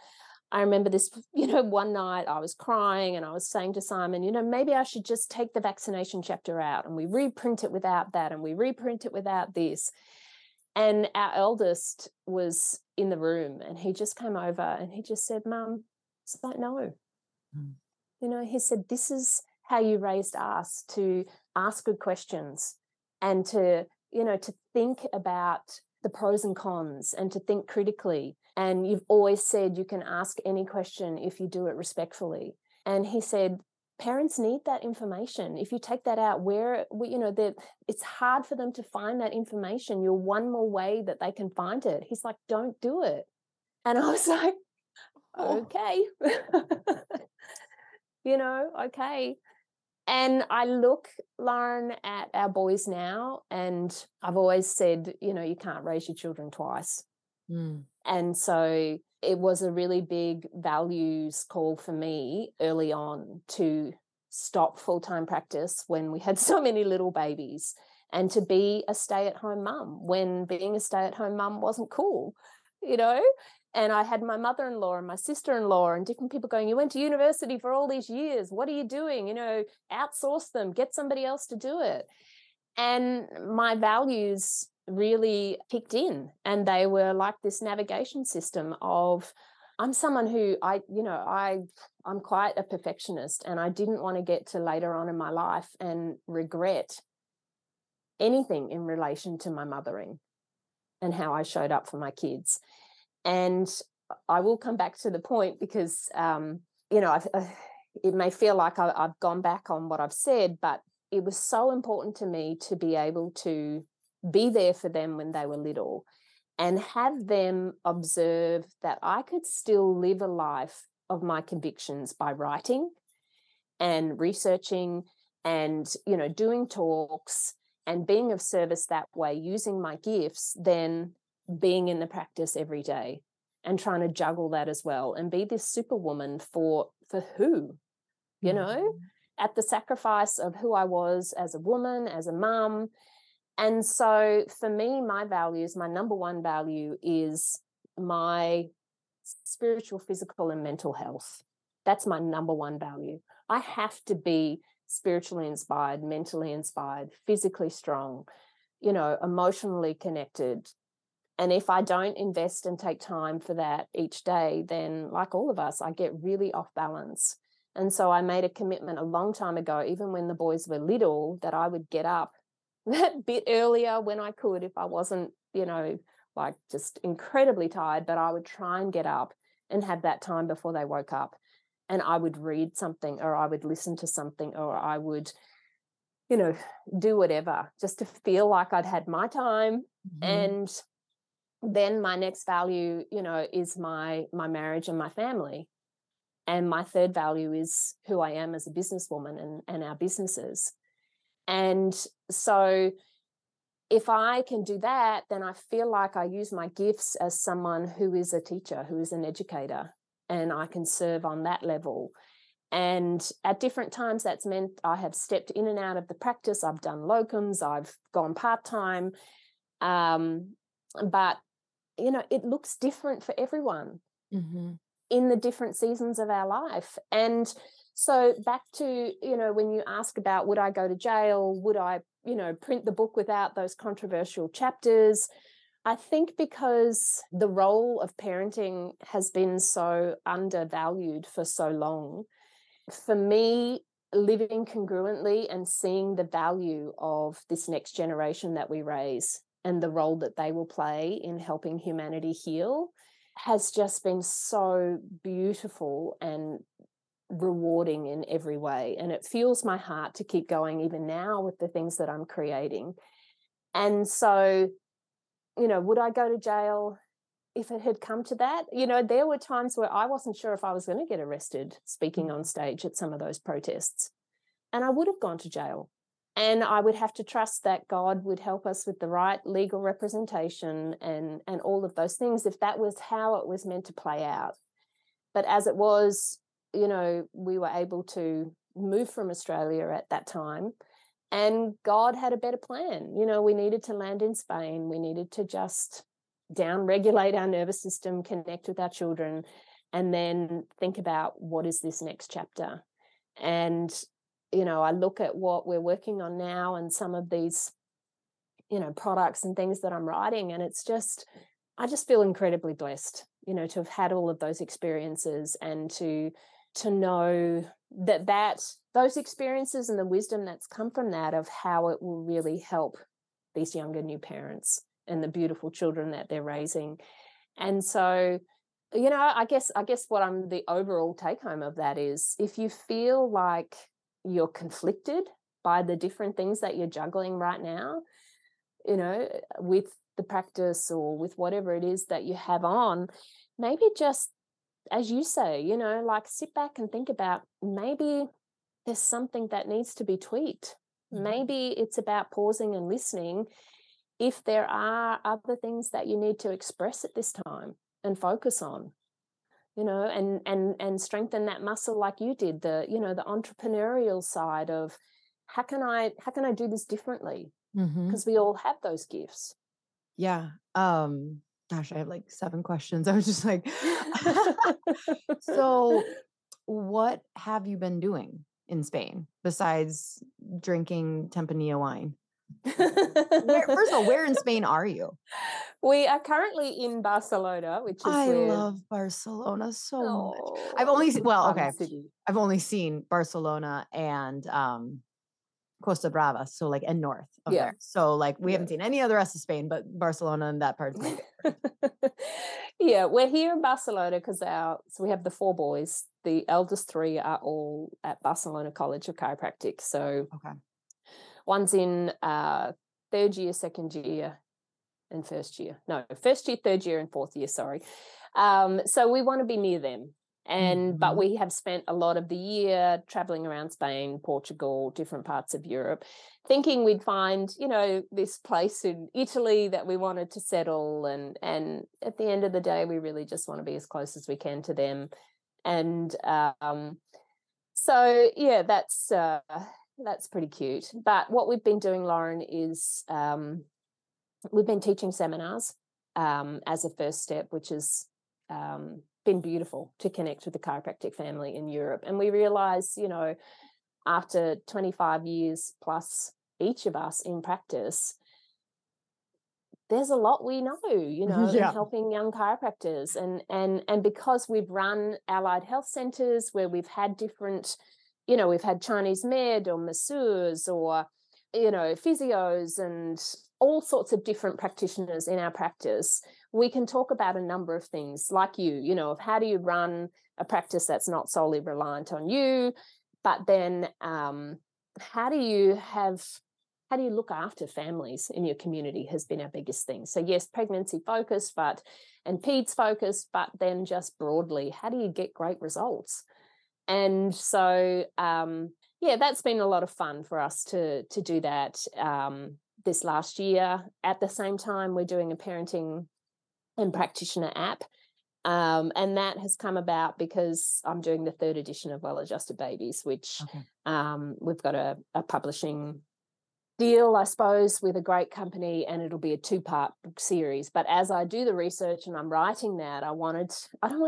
I remember this, you know, one night I was crying and I was saying to Simon, you know, maybe I should just take the vaccination chapter out, and we reprint it without that, and we reprint it without this. And our eldest was in the room, and he just came over and he just said, Mum, it's like, no. Mm. You know, he said, this is how you raised us, to ask good questions and to, you know, to think about the pros and cons and to think critically. And you've always said you can ask any question if you do it respectfully. And he said, parents need that information. If you take that out, it's hard for them to find that information. You're one more way that they can find it. He's like, don't do it. And I was like, okay. You know, okay. And I look, Lauren, at our boys now, and I've always said, you know, you can't raise your children twice. Mm. And so it was a really big values call for me early on to stop full-time practice when we had so many little babies, and to be a stay-at-home mum when being a stay-at-home mum wasn't cool, you know. And I had my mother-in-law and my sister-in-law and different people going, you went to university for all these years. What are you doing? You know, outsource them, get somebody else to do it. And my values really kicked in, and they were like this navigation system of, I'm someone who I'm quite a perfectionist, and I didn't want to get to later on in my life and regret anything in relation to my mothering and how I showed up for my kids. And I will come back to the point because, you know, it may feel like I've gone back on what I've said, but it was so important to me to be able to be there for them when they were little and have them observe that I could still live a life of my convictions by writing and researching and, you know, doing talks and being of service that way, using my gifts, then being in the practice every day and trying to juggle that as well and be this superwoman for who, you know, at the sacrifice of who I was as a woman, as a mum. And so for me, my values, my number one value is my spiritual, physical, and mental health. That's my number one value. I have to be spiritually inspired, mentally inspired, physically strong, you know, emotionally connected. And if I don't invest and take time for that each day, then like all of us, I get really off balance. And so I made a commitment a long time ago, even when the boys were little, that I would get up that bit earlier when I could, if I wasn't, you know, like just incredibly tired, but I would try and get up and have that time before they woke up. And I would read something, or I would listen to something, or I would, you know, do whatever, just to feel like I'd had my time. Mm-hmm. And then my next value, you know, is my marriage and my family. And my third value is who I am as a businesswoman and our businesses. And so if I can do that, then I feel like I use my gifts as someone who is a teacher, who is an educator, and I can serve on that level. And at different times, that's meant I have stepped in and out of the practice. I've done locums. I've gone part-time. But, you know, it looks different for everyone mm-hmm. in the different seasons of our life. And So back to, you know, when you ask about would I go to jail, would I, you know, print the book without those controversial chapters, I think because the role of parenting has been so undervalued for so long, for me, living congruently and seeing the value of this next generation that we raise and the role that they will play in helping humanity heal has just been so beautiful and rewarding in every way. And it fuels my heart to keep going even now with the things that I'm creating. And so, you know, would I go to jail if it had come to that? You know, there were times where I wasn't sure if I was going to get arrested speaking on stage at some of those protests. And I would have gone to jail. And I would have to trust that God would help us with the right legal representation and all of those things if that was how it was meant to play out. But as it was, you know, we were able to move from Australia at that time. And God had a better plan. You know, we needed to land in Spain. We needed to just down-regulate our nervous system, connect with our children, and then think about what is this next chapter. And, you know, I look at what we're working on now and some of these, you know, products and things that I'm writing, and it's just, I just feel incredibly blessed, you know, to have had all of those experiences and to know that those experiences and the wisdom that's come from that of how it will really help these younger new parents and the beautiful children that they're raising. And so, you know, I guess what I'm the overall take home of that is if you feel like you're conflicted by the different things that you're juggling right now, you know, with the practice or with whatever it is that you have on, maybe just, as you say, you know, like sit back and think about maybe there's something that needs to be tweaked. Mm-hmm. Maybe it's about pausing and listening if there are other things that you need to express at this time and focus on, you know, and strengthen that muscle like you did, the, you know, the entrepreneurial side of how can I do this differently? Mm-hmm. Because we all have those gifts. Yeah. Gosh, I have like 7 questions. I was just like, so what have you been doing in Spain besides drinking Tempranillo wine? First of all, where in Spain are you? We are currently in Barcelona, which is I love Barcelona so much. I've only seen Barcelona and Costa Brava, so like and north of there. So like we haven't seen any other rest of Spain, but Barcelona and that part. Yeah, we're here in Barcelona because we have the 4 boys. The eldest 3 are all at Barcelona College of Chiropractic. So one's in 3rd year, 2nd year, and 1st year. No, 1st year, 3rd year, and 4th year. Sorry. So we want to be near them. And, but we have spent a lot of the year traveling around Spain, Portugal, different parts of Europe, thinking we'd find, you know, this place in Italy that we wanted to settle. And at the end of the day, we really just want to be as close as we can to them. And so, yeah, that's pretty cute. But what we've been doing, Lauren, is we've been teaching seminars as a first step, which is, been beautiful to connect with the chiropractic family in Europe. And we realize, you know, after 25 years plus each of us in practice, there's a lot we know, you know, in helping young chiropractors. And because we've run allied health centers where we've had different, you know, we've had Chinese med or masseurs or, you know, physios and all sorts of different practitioners in our practice, we can talk about a number of things like you know, of how do you run a practice that's not solely reliant on you, but then how do you look after families in your community has been our biggest thing. So yes, pregnancy focused, but, and peds focused, but then just broadly, how do you get great results? And so, yeah, that's been a lot of fun for us to do that this last year. At the same time, we're doing a parenting and practitioner app. And that has come about because I'm doing the 3rd edition of Well Adjusted Babies, which we've got a publishing deal, I suppose, with a great company, and it'll be a two-part book series. But as I do the research and I'm writing that, I don't want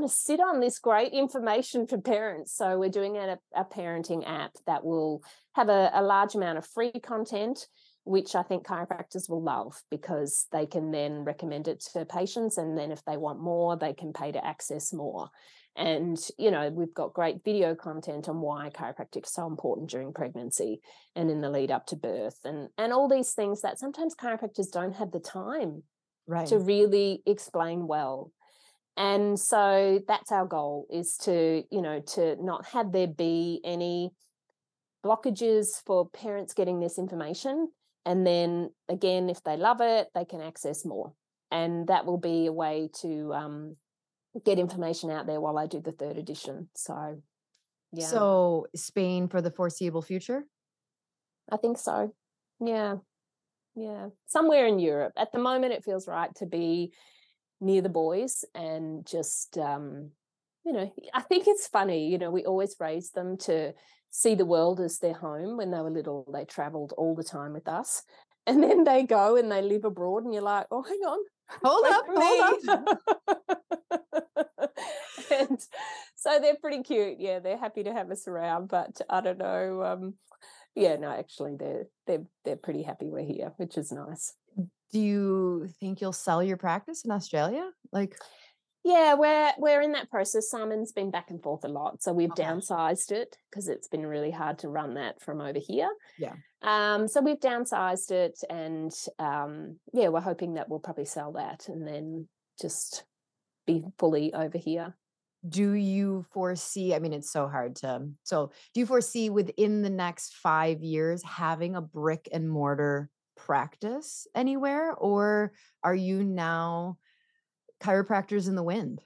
to sit on this great information for parents. So we're doing a parenting app that will have a large amount of free content, which I think chiropractors will love, because they can then recommend it to patients. And then if they want more, they can pay to access more. And, you know, we've got great video content on why chiropractic is so important during pregnancy and in the lead up to birth, and all these things that sometimes chiropractors don't have the time to really explain well. And so that's our goal, is to, you know, to not have there be any blockages for parents getting this information. And then, again, if they love it, they can access more. And that will be a way to get information out there while I do the third edition. So, yeah. So Spain for the foreseeable future? I think so. Yeah. Yeah. Somewhere in Europe. At the moment, it feels right to be near the boys and just, you know, I think it's funny, you know, we always raise them to see the world as their home. When they were little, they traveled all the time with us. And then they go and they live abroad and you're like, oh, hang on. Hold up. And so they're pretty cute. Yeah, they're happy to have us around. But I don't know. Yeah, no, actually they're pretty happy we're here, which is nice. Do you think you'll sell your practice in Australia? Like, yeah, we're in that process. Simon's been back and forth a lot. So we've downsized it because it's been really hard to run that from over here. Yeah. So we've downsized it, and yeah, we're hoping that we'll probably sell that and then just be fully over here. Do you foresee, I mean, it's so hard to, so do you foresee within the next 5 years having a brick and mortar practice anywhere, or are you now chiropractors in the wind?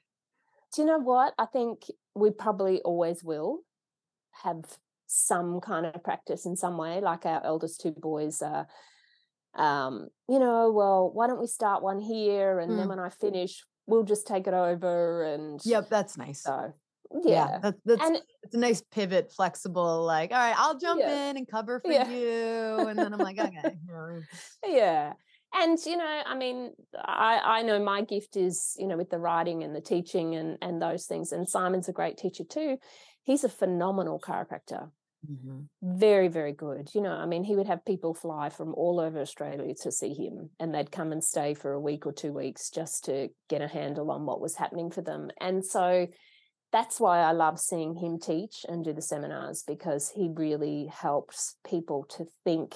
Do you know what? I think we probably always will have some kind of practice in some way. Like our eldest two boys are, you know, well, why don't we start one here? And then when I finish, we'll just take it over. And yep, that's nice. So yeah. It's a nice pivot, flexible, like, all right, I'll jump in and cover for you. And then I'm like, okay. Yeah. And, you know, I mean, I know my gift is, you know, with the writing and the teaching and those things. And Simon's a great teacher too. He's a phenomenal chiropractor. Mm-hmm. Very, very good. You know, I mean, he would have people fly from all over Australia to see him, and they'd come and stay for a week or 2 weeks just to get a handle on what was happening for them. And so that's why I love seeing him teach and do the seminars, because he really helps people to think,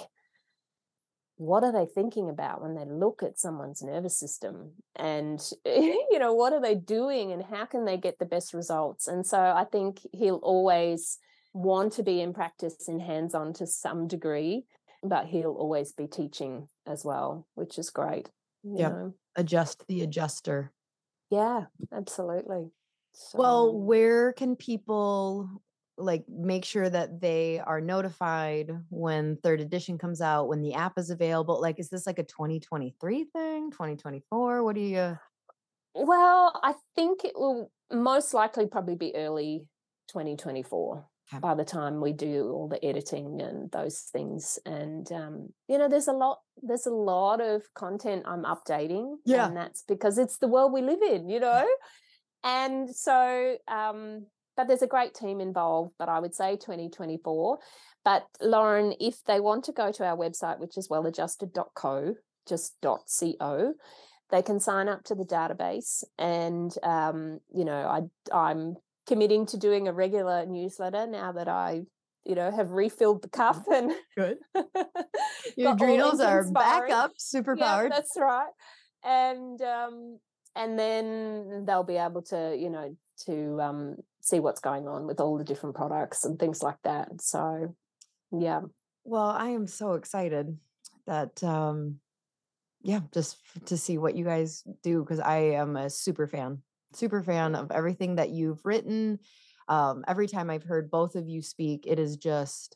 what are they thinking about when they look at someone's nervous system? And, you know, what are they doing and how can they get the best results? And so I think he'll always want to be in practice and hands-on to some degree, but he'll always be teaching as well, which is great. Yeah. Adjust the adjuster. Yeah, absolutely. So, well, where can people like make sure that they are notified when third edition comes out, when the app is available? Like, is this like a 2023 thing, 2024? What do you? Well, I think it will most likely probably be early 2024 by the time we do all the editing and those things. And, you know, there's a lot of content I'm updating. Yeah. And that's because it's the world we live in, you know? And so, but there's a great team involved, but I would say 2024. But Lauren, if they want to go to our website, which is welladjusted.co, just .co, they can sign up to the database. And, you know, I'm committing to doing a regular newsletter now that I, you know, have refilled the cup. And good. Your adrenals are back up, super powered. Yeah, that's right. And then they'll be able to, you know, to see what's going on with all the different products and things like that. So, yeah. Well, I am so excited that, yeah, just to see what you guys do, because I am a super fan of everything that you've written. Every time I've heard both of you speak, it is just,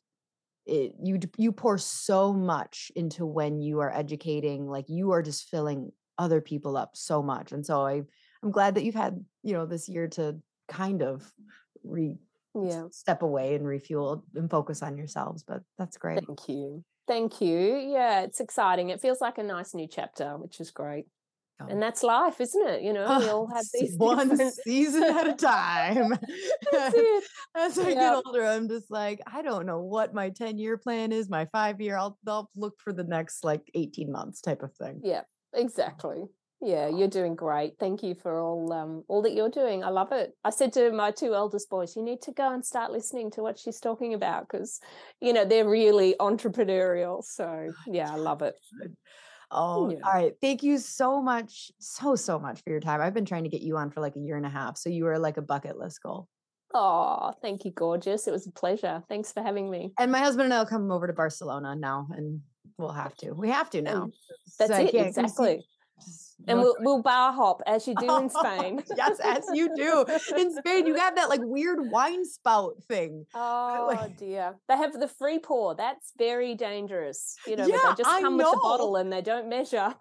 you pour so much into when you are educating, like you are just filling other people up so much. And so I'm glad that you've had, you know, this year to kind of step away and refuel and focus on yourselves, but that's great. Thank you. Thank you. Yeah, it's exciting. It feels like a nice new chapter, which is great. And that's life, isn't it? You know, we all have these one season at a time. That's it. As I get older, I'm just like, I don't know what my 10-year plan is, my 5-year, I'll look for the next like 18 months type of thing. Yeah, exactly. Yeah, you're doing great. Thank you for all that you're doing. I love it. I said to my two eldest boys, you need to go and start listening to what she's talking about because, you know, they're really entrepreneurial. So, yeah, I love it. Oh, yeah. All right. Thank you so much, so much for your time. I've been trying to get you on for like a year and a half. So you are like a bucket list goal. Oh, thank you, gorgeous. It was a pleasure. Thanks for having me. And my husband and I will come over to Barcelona now and we'll have to. We have to now. And that's so it. Exactly. And we'll bar hop as you do in Spain. Yes, as you do in Spain. You have that like weird wine spout thing. Oh like, dear, they have the free pour. That's very dangerous. You know, yeah, they just come with the bottle and they don't measure.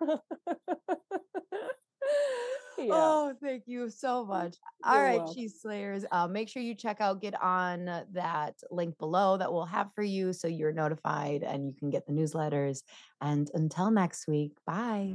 Yeah. Oh, thank you so much. All right, Cheese Slayers. Make sure you check out, get on that link below that we'll have for you so you're notified and you can get the newsletters. And until next week, bye.